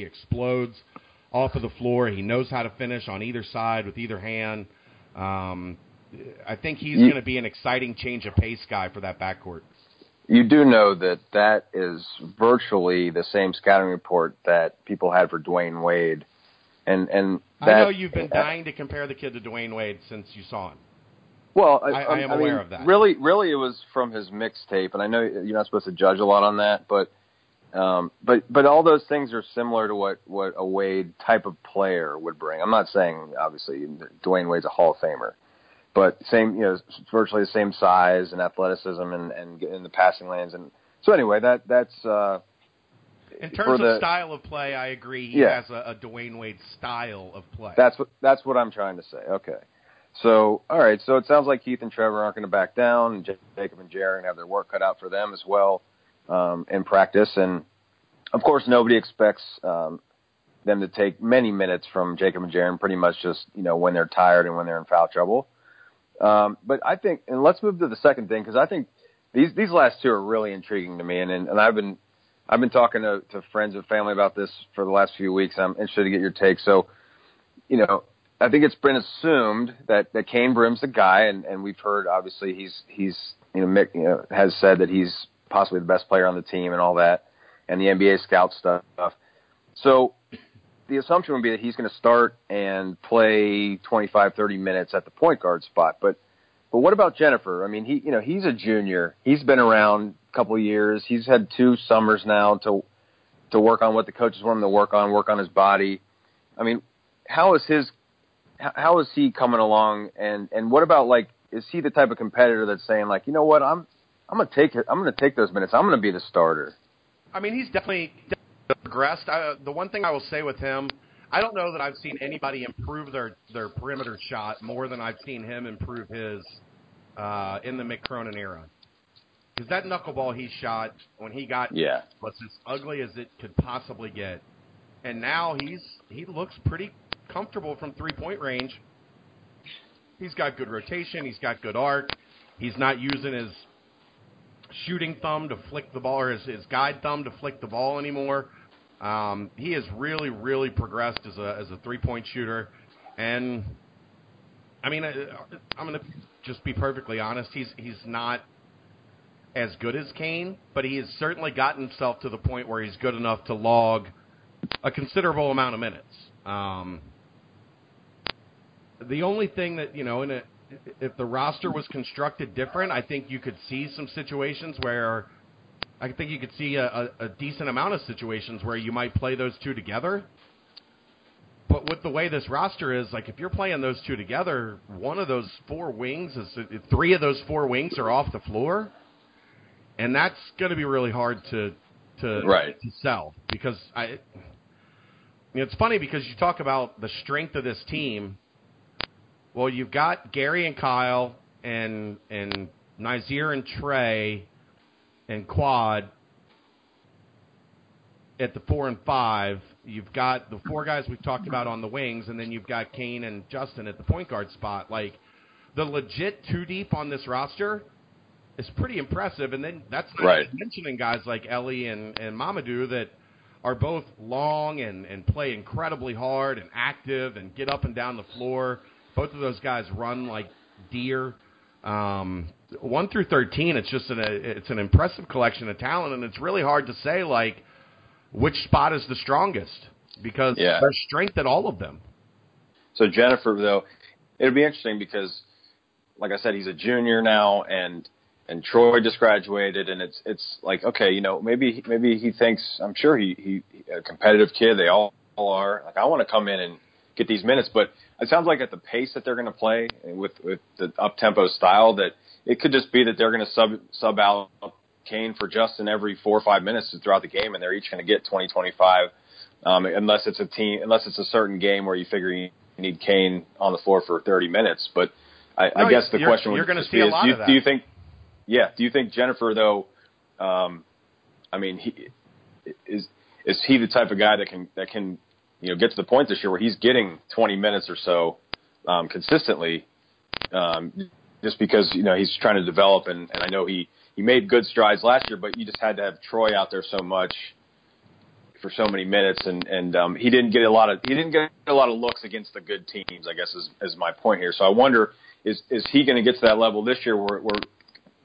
explodes off of the floor. He knows how to finish on either side with either hand. I think he's going to be an exciting change of pace guy for that backcourt. You do know that is virtually the same scouting report that people had for Dwayne Wade. And I know you've been dying to compare the kid to Dwayne Wade since you saw him. Well, I am aware of that. Really, it was from his mixtape, and I know you're not supposed to judge a lot on that, but all those things are similar to what a Wade type of player would bring. I'm not saying obviously Dwayne Wade's a Hall of Famer, but same, virtually the same size and athleticism and in the passing lanes, and so anyway, that's. In terms of style of play, I agree. He has a Dwayne Wade style of play. That's what I'm trying to say. Okay. So, all right, so it sounds like Keith and Trevor aren't going to back down, and Jacob and Jaron have their work cut out for them as well in practice. And, of course, nobody expects them to take many minutes from Jacob and Jaron, pretty much just, when they're tired and when they're in foul trouble. But I think – and let's move to the second thing, because I think these last two are really intriguing to me, and I've been talking to friends and family about this for the last few weeks. I'm interested to get your take. So, I think it's been assumed that Kane Brim's the guy, and we've heard obviously he's Mick has said that he's possibly the best player on the team and all that, and the NBA scout stuff. So the assumption would be that he's going to start and play 25-30 minutes at the point guard spot. But what about Jennifer? I mean, he's a junior. He's been around a couple of years. He's had 2 summers now to work on what the coaches want him to work on his body. I mean, how is he coming along, and what about, like, is he the type of competitor that's saying, like, you know what, I'm gonna take those minutes, I'm gonna be the starter? I mean, he's definitely progressed. The one thing I will say with him, I don't know that I've seen anybody improve their perimeter shot more than I've seen him improve his in the Mick Cronin era, because that knuckleball he shot when he got was as ugly as it could possibly get, and now he looks pretty comfortable from three-point range. He's got good rotation. He's got good arc. He's not using his shooting thumb to flick the ball, or his guide thumb to flick the ball anymore. He has really, really progressed as a three-point shooter. And, I mean, I'm going to just be perfectly honest. He's not as good as Kane, but he has certainly gotten himself to the point where he's good enough to log a considerable amount of minutes. The only thing that, if the roster was constructed different, I think you could see some situations where I think you could see a decent amount of situations where you might play those two together. But with the way this roster is, like, if you're playing those two together, one of those 4 wings, 3 of those 4 wings are off the floor. And that's going to be really hard to sell, because it's funny because you talk about the strength of this team. Well, you've got Gary and Kyle and Nazir and Trey and Quad at the 4 and 5. You've got the 4 guys we've talked about on the wings, and then you've got Kane and Justin at the point guard spot. Like, the legit 2 deep on this roster is pretty impressive, and then that's not mentioning guys like Ellie and Mamadou that are both long and play incredibly hard and active and get up and down the floor. Both of those guys run like deer. 1 through 13, it's just an impressive collection of talent, and it's really hard to say, like, which spot is the strongest because there's strength at all of them. So Jennifer, though, it'll be interesting because, like I said, he's a junior now, and Troy just graduated, and it's like, okay, you know, maybe he thinks, I'm sure he a competitive kid. They all are. Like, I want to come in and get these minutes, but it sounds like at the pace that they're going to play with the up-tempo style, that it could just be that they're going to sub out Kane for Justin every 4 or 5 minutes throughout the game, and they're each going to get 20, 25, unless it's a certain game where you figure you need Kane on the floor for 30 minutes. But I guess the question would be, do you think Jennifer, though, I mean, is he the type of guy that can you know, get to the point this year where he's getting 20 minutes or so consistently, just because, you know, he's trying to develop, and I know he made good strides last year, but you just had to have Troy out there so much for so many minutes, and he didn't get a lot of looks against the good teams, I guess is my point here. So I wonder, is he going to get to that level this year where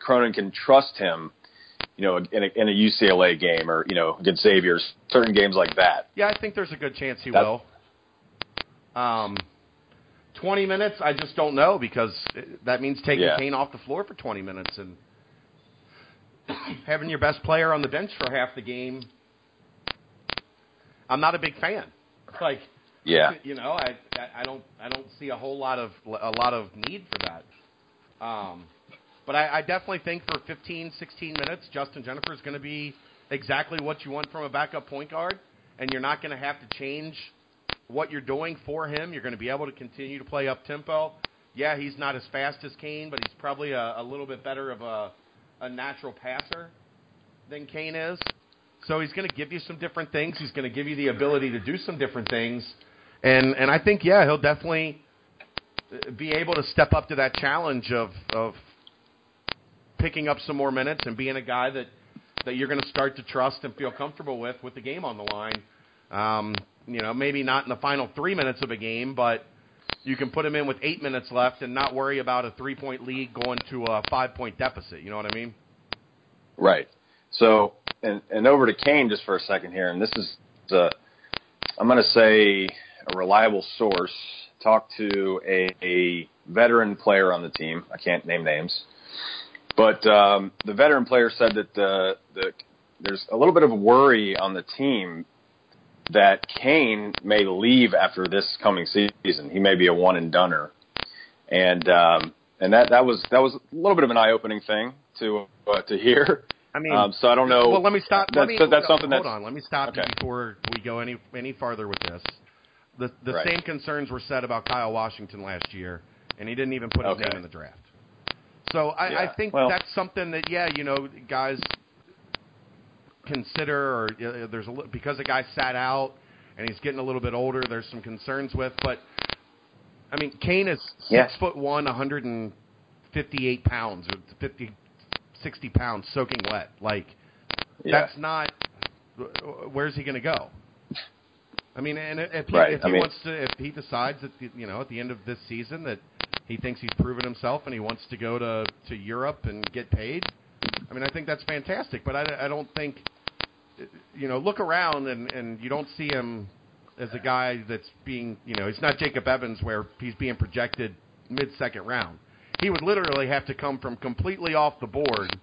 Cronin can trust him, you know, in a UCLA game, or, you know, against Xavier, certain games like that? Yeah, I think there's a good chance he will. 20 minutes, I just don't know, because that means taking Kane off the floor for 20 minutes and having your best player on the bench for half the game. I'm not a big fan. Like, yeah, you know, I don't see a lot of need for that. But I definitely think for 15, 16 minutes, Justin Jennifer is going to be exactly what you want from a backup point guard, and you're not going to have to change what you're doing for him. You're going to be able to continue to play up-tempo. Yeah, he's not as fast as Kane, but he's probably a little bit better of a natural passer than Kane is. So he's going to give you some different things. He's going to give you the ability to do some different things. And I think, yeah, he'll definitely be able to step up to that challenge of picking up some more minutes and being a guy that you're going to start to trust and feel comfortable with the game on the line. You know, maybe not in the final 3 minutes of a game, but you can put him in with 8 minutes left and not worry about a three-point lead going to a five-point deficit. You know what I mean? Right. So, and over to Kane just for a second here, and this is, I'm going to say, a reliable source. Talked to a veteran player on the team. I can't name names. But the veteran player said that there's a little bit of worry on the team that Kane may leave after this coming season. He may be a one-and-doner. And that was a little bit of an eye-opening thing to hear. I mean, so I don't know. Well, let me stop. Let me stop you before we go any farther with this. The right. Same concerns were said about Kyle Washington last year, and he didn't even put his name in the draft. So I think that's something that, you know, guys consider, or there's because a guy sat out and he's getting a little bit older, there's some concerns with. But, I mean, Kane is 6'1", 158 pounds, 60 pounds soaking wet. Like, that's not – where's he going to go? I mean, and if he decides that, you know, at the end of this season that – he thinks he's proven himself and he wants to go to Europe and get paid. I mean, I think that's fantastic, but I don't think, you know, look around and you don't see him as a guy that's being, you know, he's not Jacob Evans where he's being projected mid-second round. He would literally have to come from completely off the board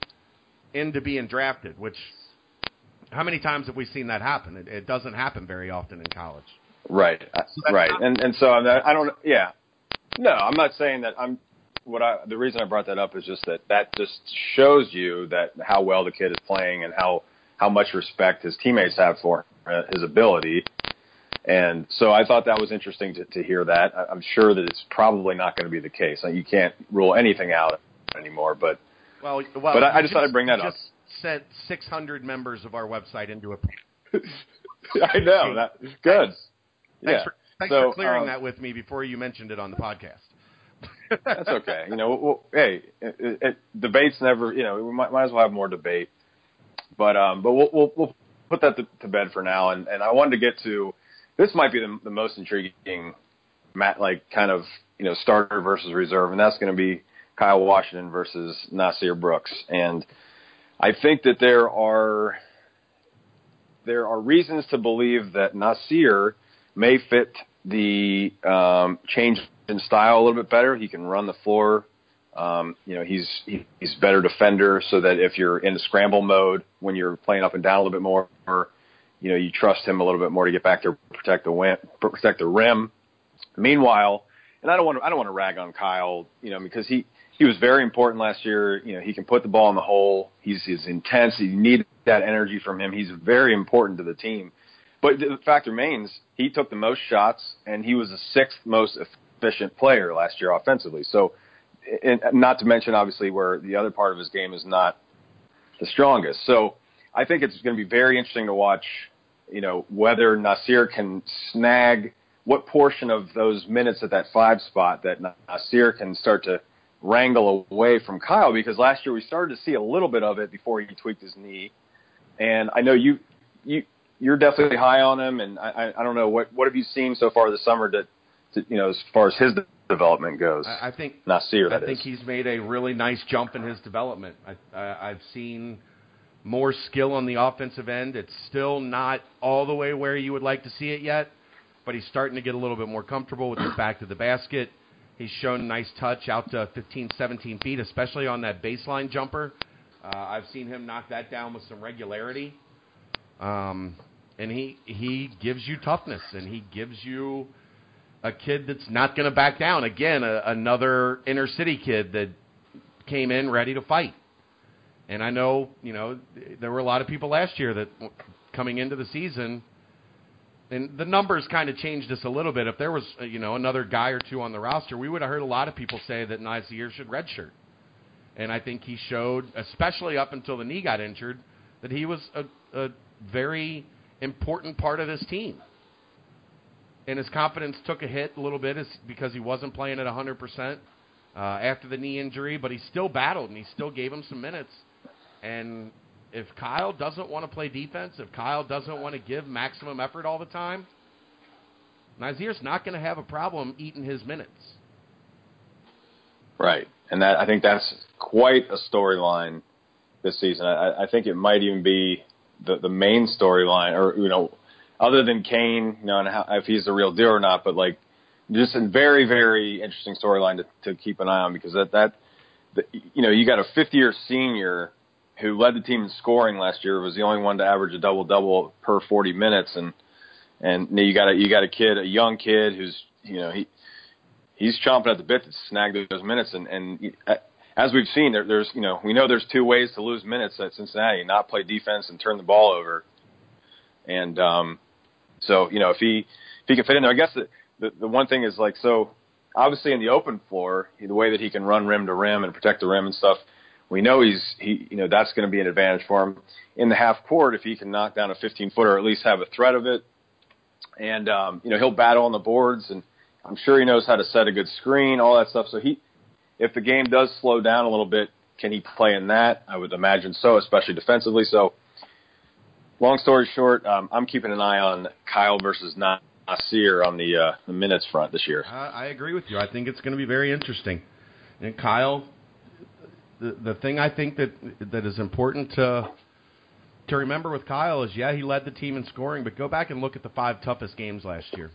into being drafted, which how many times have we seen that happen? It doesn't happen very often in college. Right, right. And so I don't, No, I'm not saying that the reason I brought that up is just that just shows you that how well the kid is playing and how much respect his teammates have for his ability. And so I thought that was interesting to hear that. I'm sure that it's probably not going to be the case. Like, you can't rule anything out anymore, but but I just thought I'd bring that up. Just sent 600 members of our website into a I know. That good. Thanks for clearing that with me before you mentioned it on the podcast. That's okay. You know, hey, debates never. You know, we might as well have more debate. But we'll put that to bed for now. And I wanted to get to this. Might be the most intriguing, kind of, you know, starter versus reserve, and that's going to be Kyle Washington versus Nahsir Brooks. And I think that there are reasons to believe that Nahsir may fit the change in style a little bit better. He can run the floor. He's better defender, so that if you're in the scramble mode, when you're playing up and down a little bit more, you trust him a little bit more to get back there, protect the rim. Meanwhile, and I don't want to rag on Kyle, because he was very important last year. He can put the ball in the hole. He's intense. You need that energy from him. He's very important to the team. But the fact remains, he took the most shots, and he was the sixth most efficient player last year offensively. So, and not to mention, obviously, where the other part of his game is not the strongest. So I think it's going to be very interesting to watch, whether Nasir can snag what portion of those minutes at that 5 spot that Nasir can start to wrangle away from Kyle, because last year we started to see a little bit of it before he tweaked his knee. And I know you're definitely high on him, and I don't know, what have you seen so far this summer to as far as his development goes? I think Nasir, I think he's made a really nice jump in his development. I've seen more skill on the offensive end. It's still not all the way where you would like to see it yet, but he's starting to get a little bit more comfortable with his back to the basket. He's shown a nice touch out to 15, 17 feet, especially on that baseline jumper. I've seen him knock that down with some regularity. And he gives you toughness, and he gives you a kid that's not going to back down. Again, another inner-city kid that came in ready to fight. And I know, there were a lot of people last year that coming into the season, and the numbers kind of changed us a little bit. If there was, another guy or two on the roster, we would have heard a lot of people say that Nasir should redshirt. And I think he showed, especially up until the knee got injured, that he was a very important part of this team. And his confidence took a hit a little bit because he wasn't playing at 100% after the knee injury, but he still battled, and he still gave him some minutes. And if Kyle doesn't want to play defense, if Kyle doesn't want to give maximum effort all the time, Nasir's not going to have a problem eating his minutes. Right, and I think that's quite a storyline this season. I think it might even be the main storyline, or other than Kane, and how, if he's the real deal or not, but like just a very, very interesting storyline to keep an eye on, because you got a fifth-year senior who led the team in scoring last year, was the only one to average a double-double per 40 minutes, and you got a kid, a young kid who's he's chomping at the bit to snag those minutes, and as we've seen, there's we know there's two ways to lose minutes at Cincinnati: not play defense and turn the ball over. And so if he can fit in there, I guess the one thing is, like, so obviously in the open floor, the way that he can run rim to rim and protect the rim and stuff, we know he's that's going to be an advantage for him in the half court if he can knock down a 15-footer or at least have a threat of it. And he'll battle on the boards, and I'm sure he knows how to set a good screen, all that stuff. So if the game does slow down a little bit, can he play in that? I would imagine so, especially defensively. So long story short, I'm keeping an eye on Kyle versus Nasir on the minutes front this year. I agree with you. I think it's going to be very interesting. And Kyle, the thing I think that is important to remember with Kyle is, he led the team in scoring, but go back and look at the 5 toughest games last year.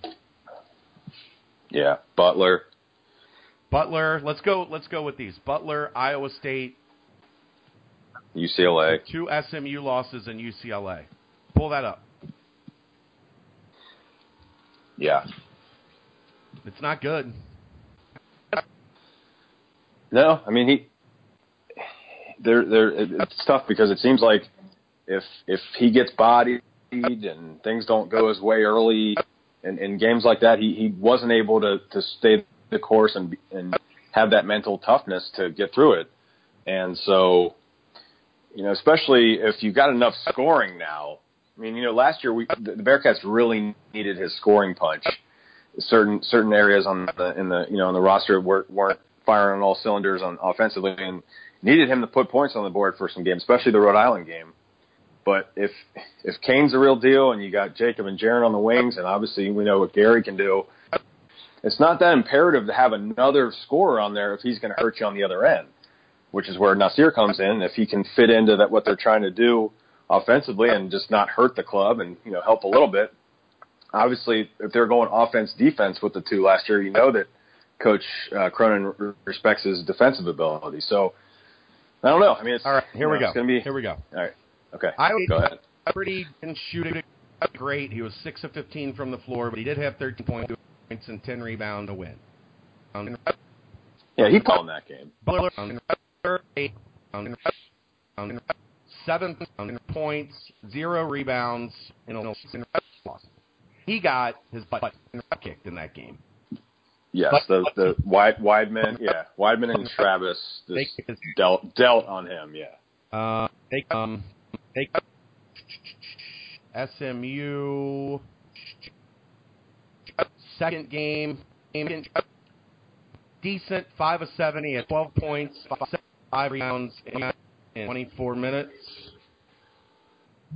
Yeah, Butler. Let's go with these. Butler, Iowa State, UCLA. 2 SMU losses and UCLA. Pull that up. Yeah. It's not good. No, I mean it's tough, because it seems like if he gets bodied and things don't go his way early in games like that, he wasn't able to stay the course and have that mental toughness to get through it. And so, especially if you've got enough scoring now. I mean, last year the Bearcats really needed his scoring punch. Certain areas on the roster weren't firing on all cylinders on offensively, and needed him to put points on the board for some games, especially the Rhode Island game. But if Kane's the real deal, and you got Jacob and Jaron on the wings, and obviously we know what Gary can do, it's not that imperative to have another scorer on there if he's going to hurt you on the other end, which is where Nasir comes in. If he can fit into that, what they're trying to do offensively, and just not hurt the club, and help a little bit. Obviously, if they're going offense defense with the two last year, that Coach Cronin respects his defensive ability. So I don't know. I mean, it's, all right, here we go. All right, okay. Go ahead. Pretty and shooting great. He was 6 of 15 from the floor, but he did have 13 points and 10 rebounds to win. Yeah, he called in that game. Butler, 7 points, 0 rebounds, and a loss. He got his butt kicked in that game. Yes, the Weidman and Travis dealt on him. Yeah. SMU second game. Decent, 5 of 7. He had 12 points, 5 rebounds in 24 minutes.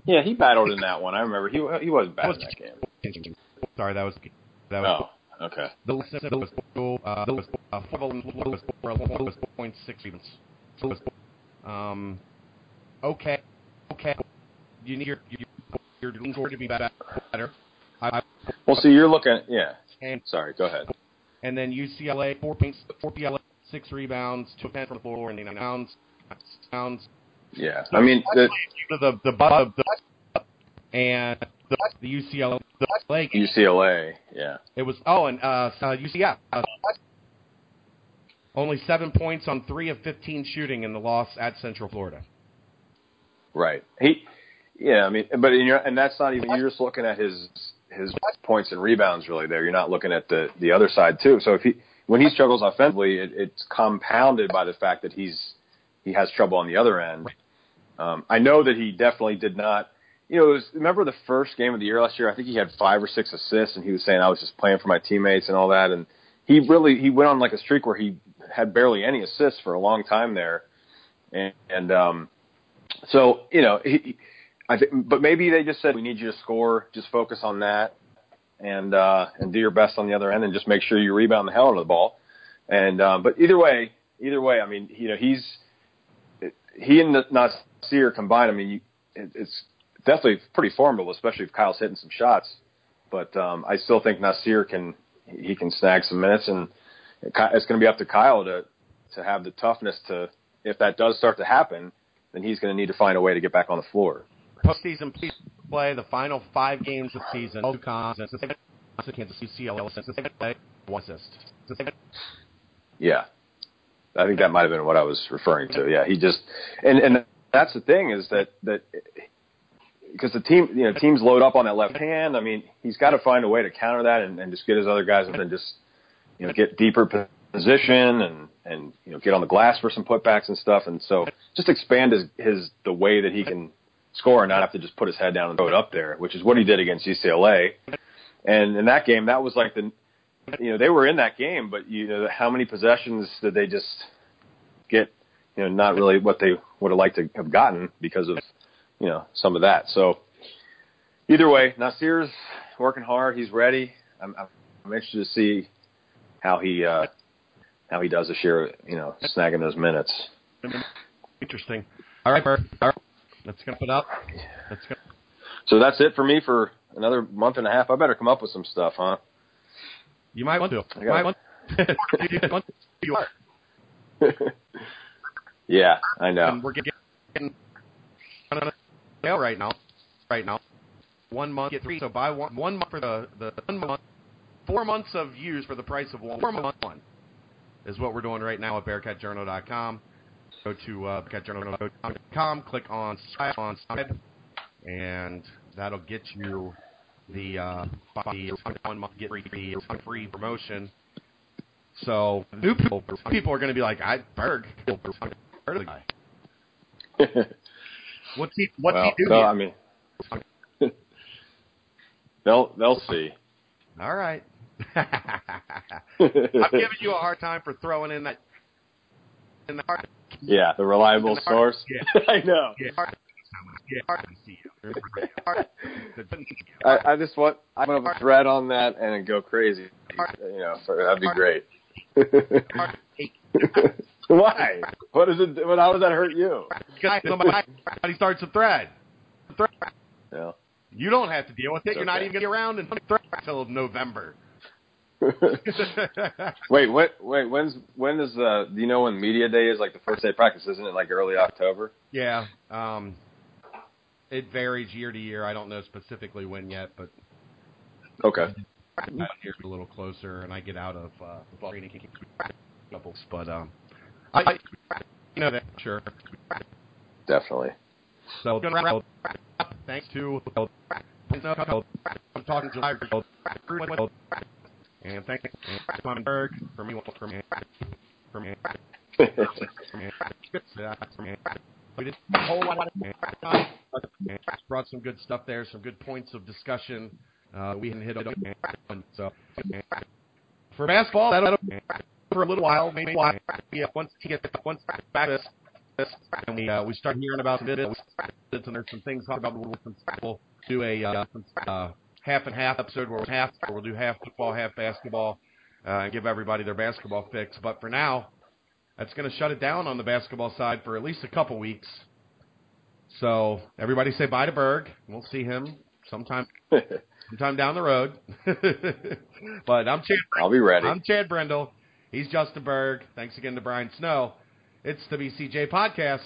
Yeah, he battled in that one. I remember he wasn't bad in that game. Sorry, that was. Oh, okay. The last was 4.6 rebounds. Okay. You need your score to be better. Well, see, you're looking. Yeah. Sorry, go ahead. And then UCLA, 4 points, 4 PLA, 6 rebounds, 2 of 10 from the floor, and 9 rebounds. Yeah, I mean the UCLA. UCLA, yeah. It was UCF. Only 7 points on 3 of 15 shooting in the loss at Central Florida. Right. And that's not even. You're just looking at his points and rebounds really there. You're not looking at the other side too. So when he struggles offensively, it's compounded by the fact that he has trouble on the other end. I know that he definitely did not. You know, remember the first game of the year last year? I think he had 5 or 6 assists, and he was saying I was just playing for my teammates and all that. And he went on like a streak where he had barely any assists for a long time there. So you know but maybe they just said, we need you to score, just focus on that and do your best on the other end and just make sure you rebound the hell out of the ball. And but either way, I mean, you know, he and Nasir combined, I mean, it's definitely pretty formidable, especially if Kyle's hitting some shots. But I still think Nasir can snag some minutes, and it's going to be up to Kyle to have the toughness to, if that does start to happen, then he's going to need to find a way to get back on the floor. Postseason play, the final 5 games of the season. Yeah, I think that might have been what I was referring to. Yeah, he just and that's the thing is that because the team, you know, teams load up on that left hand. I mean, he's got to find a way to counter that and just get his other guys and then just, you know, get deeper position and you know, get on the glass for some putbacks and stuff. And so just expand the way that he can score and not have to just put his head down and throw it up there, which is what he did against UCLA. And in that game, that was like they were in that game, but you know, how many possessions did they just get, you know, not really what they would have liked to have gotten because of, you know, some of that. So either way, Nasir's working hard. He's ready. I'm interested to see how he does this year, you know, snagging those minutes. Interesting. All right, Bert. Let's gonna put up. So that's it for me for another month and a half. I better come up with some stuff, huh? You might want to. Yeah, I know. And we're getting on sale right now. 1 month, get 3. So buy one month for the 1 month. 4 months of use for the price of 1 month is what we're doing right now at BearcatJournal.com. Go to BearcatJournal.com, click on Subscribe, and that'll get you the 1 month get free promotion. So new people are going to be like, I heard of the guy. What's he doing? No, I mean, they'll see. All right. I'm giving you a hard time for throwing in that. Yeah, the reliable source. Yeah. I know. Yeah. I just want a thread on that and go crazy. You know, that'd be great. Why? What is it? How does that hurt you? Somebody starts a thread. Yeah. You don't have to deal with it. You're not even going to be around until November. Wait, what? Wait, when is do you know when media day is? Like the first day of practice, isn't it? Like early October. Yeah, it varies year to year. I don't know specifically when yet, but okay. Here's a little closer, and I get out of football training doubles, but I know that sure. Definitely. So thanks to I'm talking to and thank you, Spartanburg, for me. We did a whole lot of brought some good stuff there, some good points of discussion. We hadn't hit on. So for basketball, that'll for a little while. Maybe once he gets once back this, and we start hearing about it. And there's some things talking about. We'll do a. Half and half episode where we'll do half football, half basketball, and give everybody their basketball fix. But for now, that's going to shut it down on the basketball side for at least a couple weeks. So everybody say bye to Berg. We'll see him sometime down the road. But I'm Chad. I'll be ready. I'm Chad Brendel. He's Justin Berg. Thanks again to Brian Snow. It's the BCJ podcast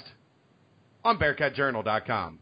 on BearcatJournal.com.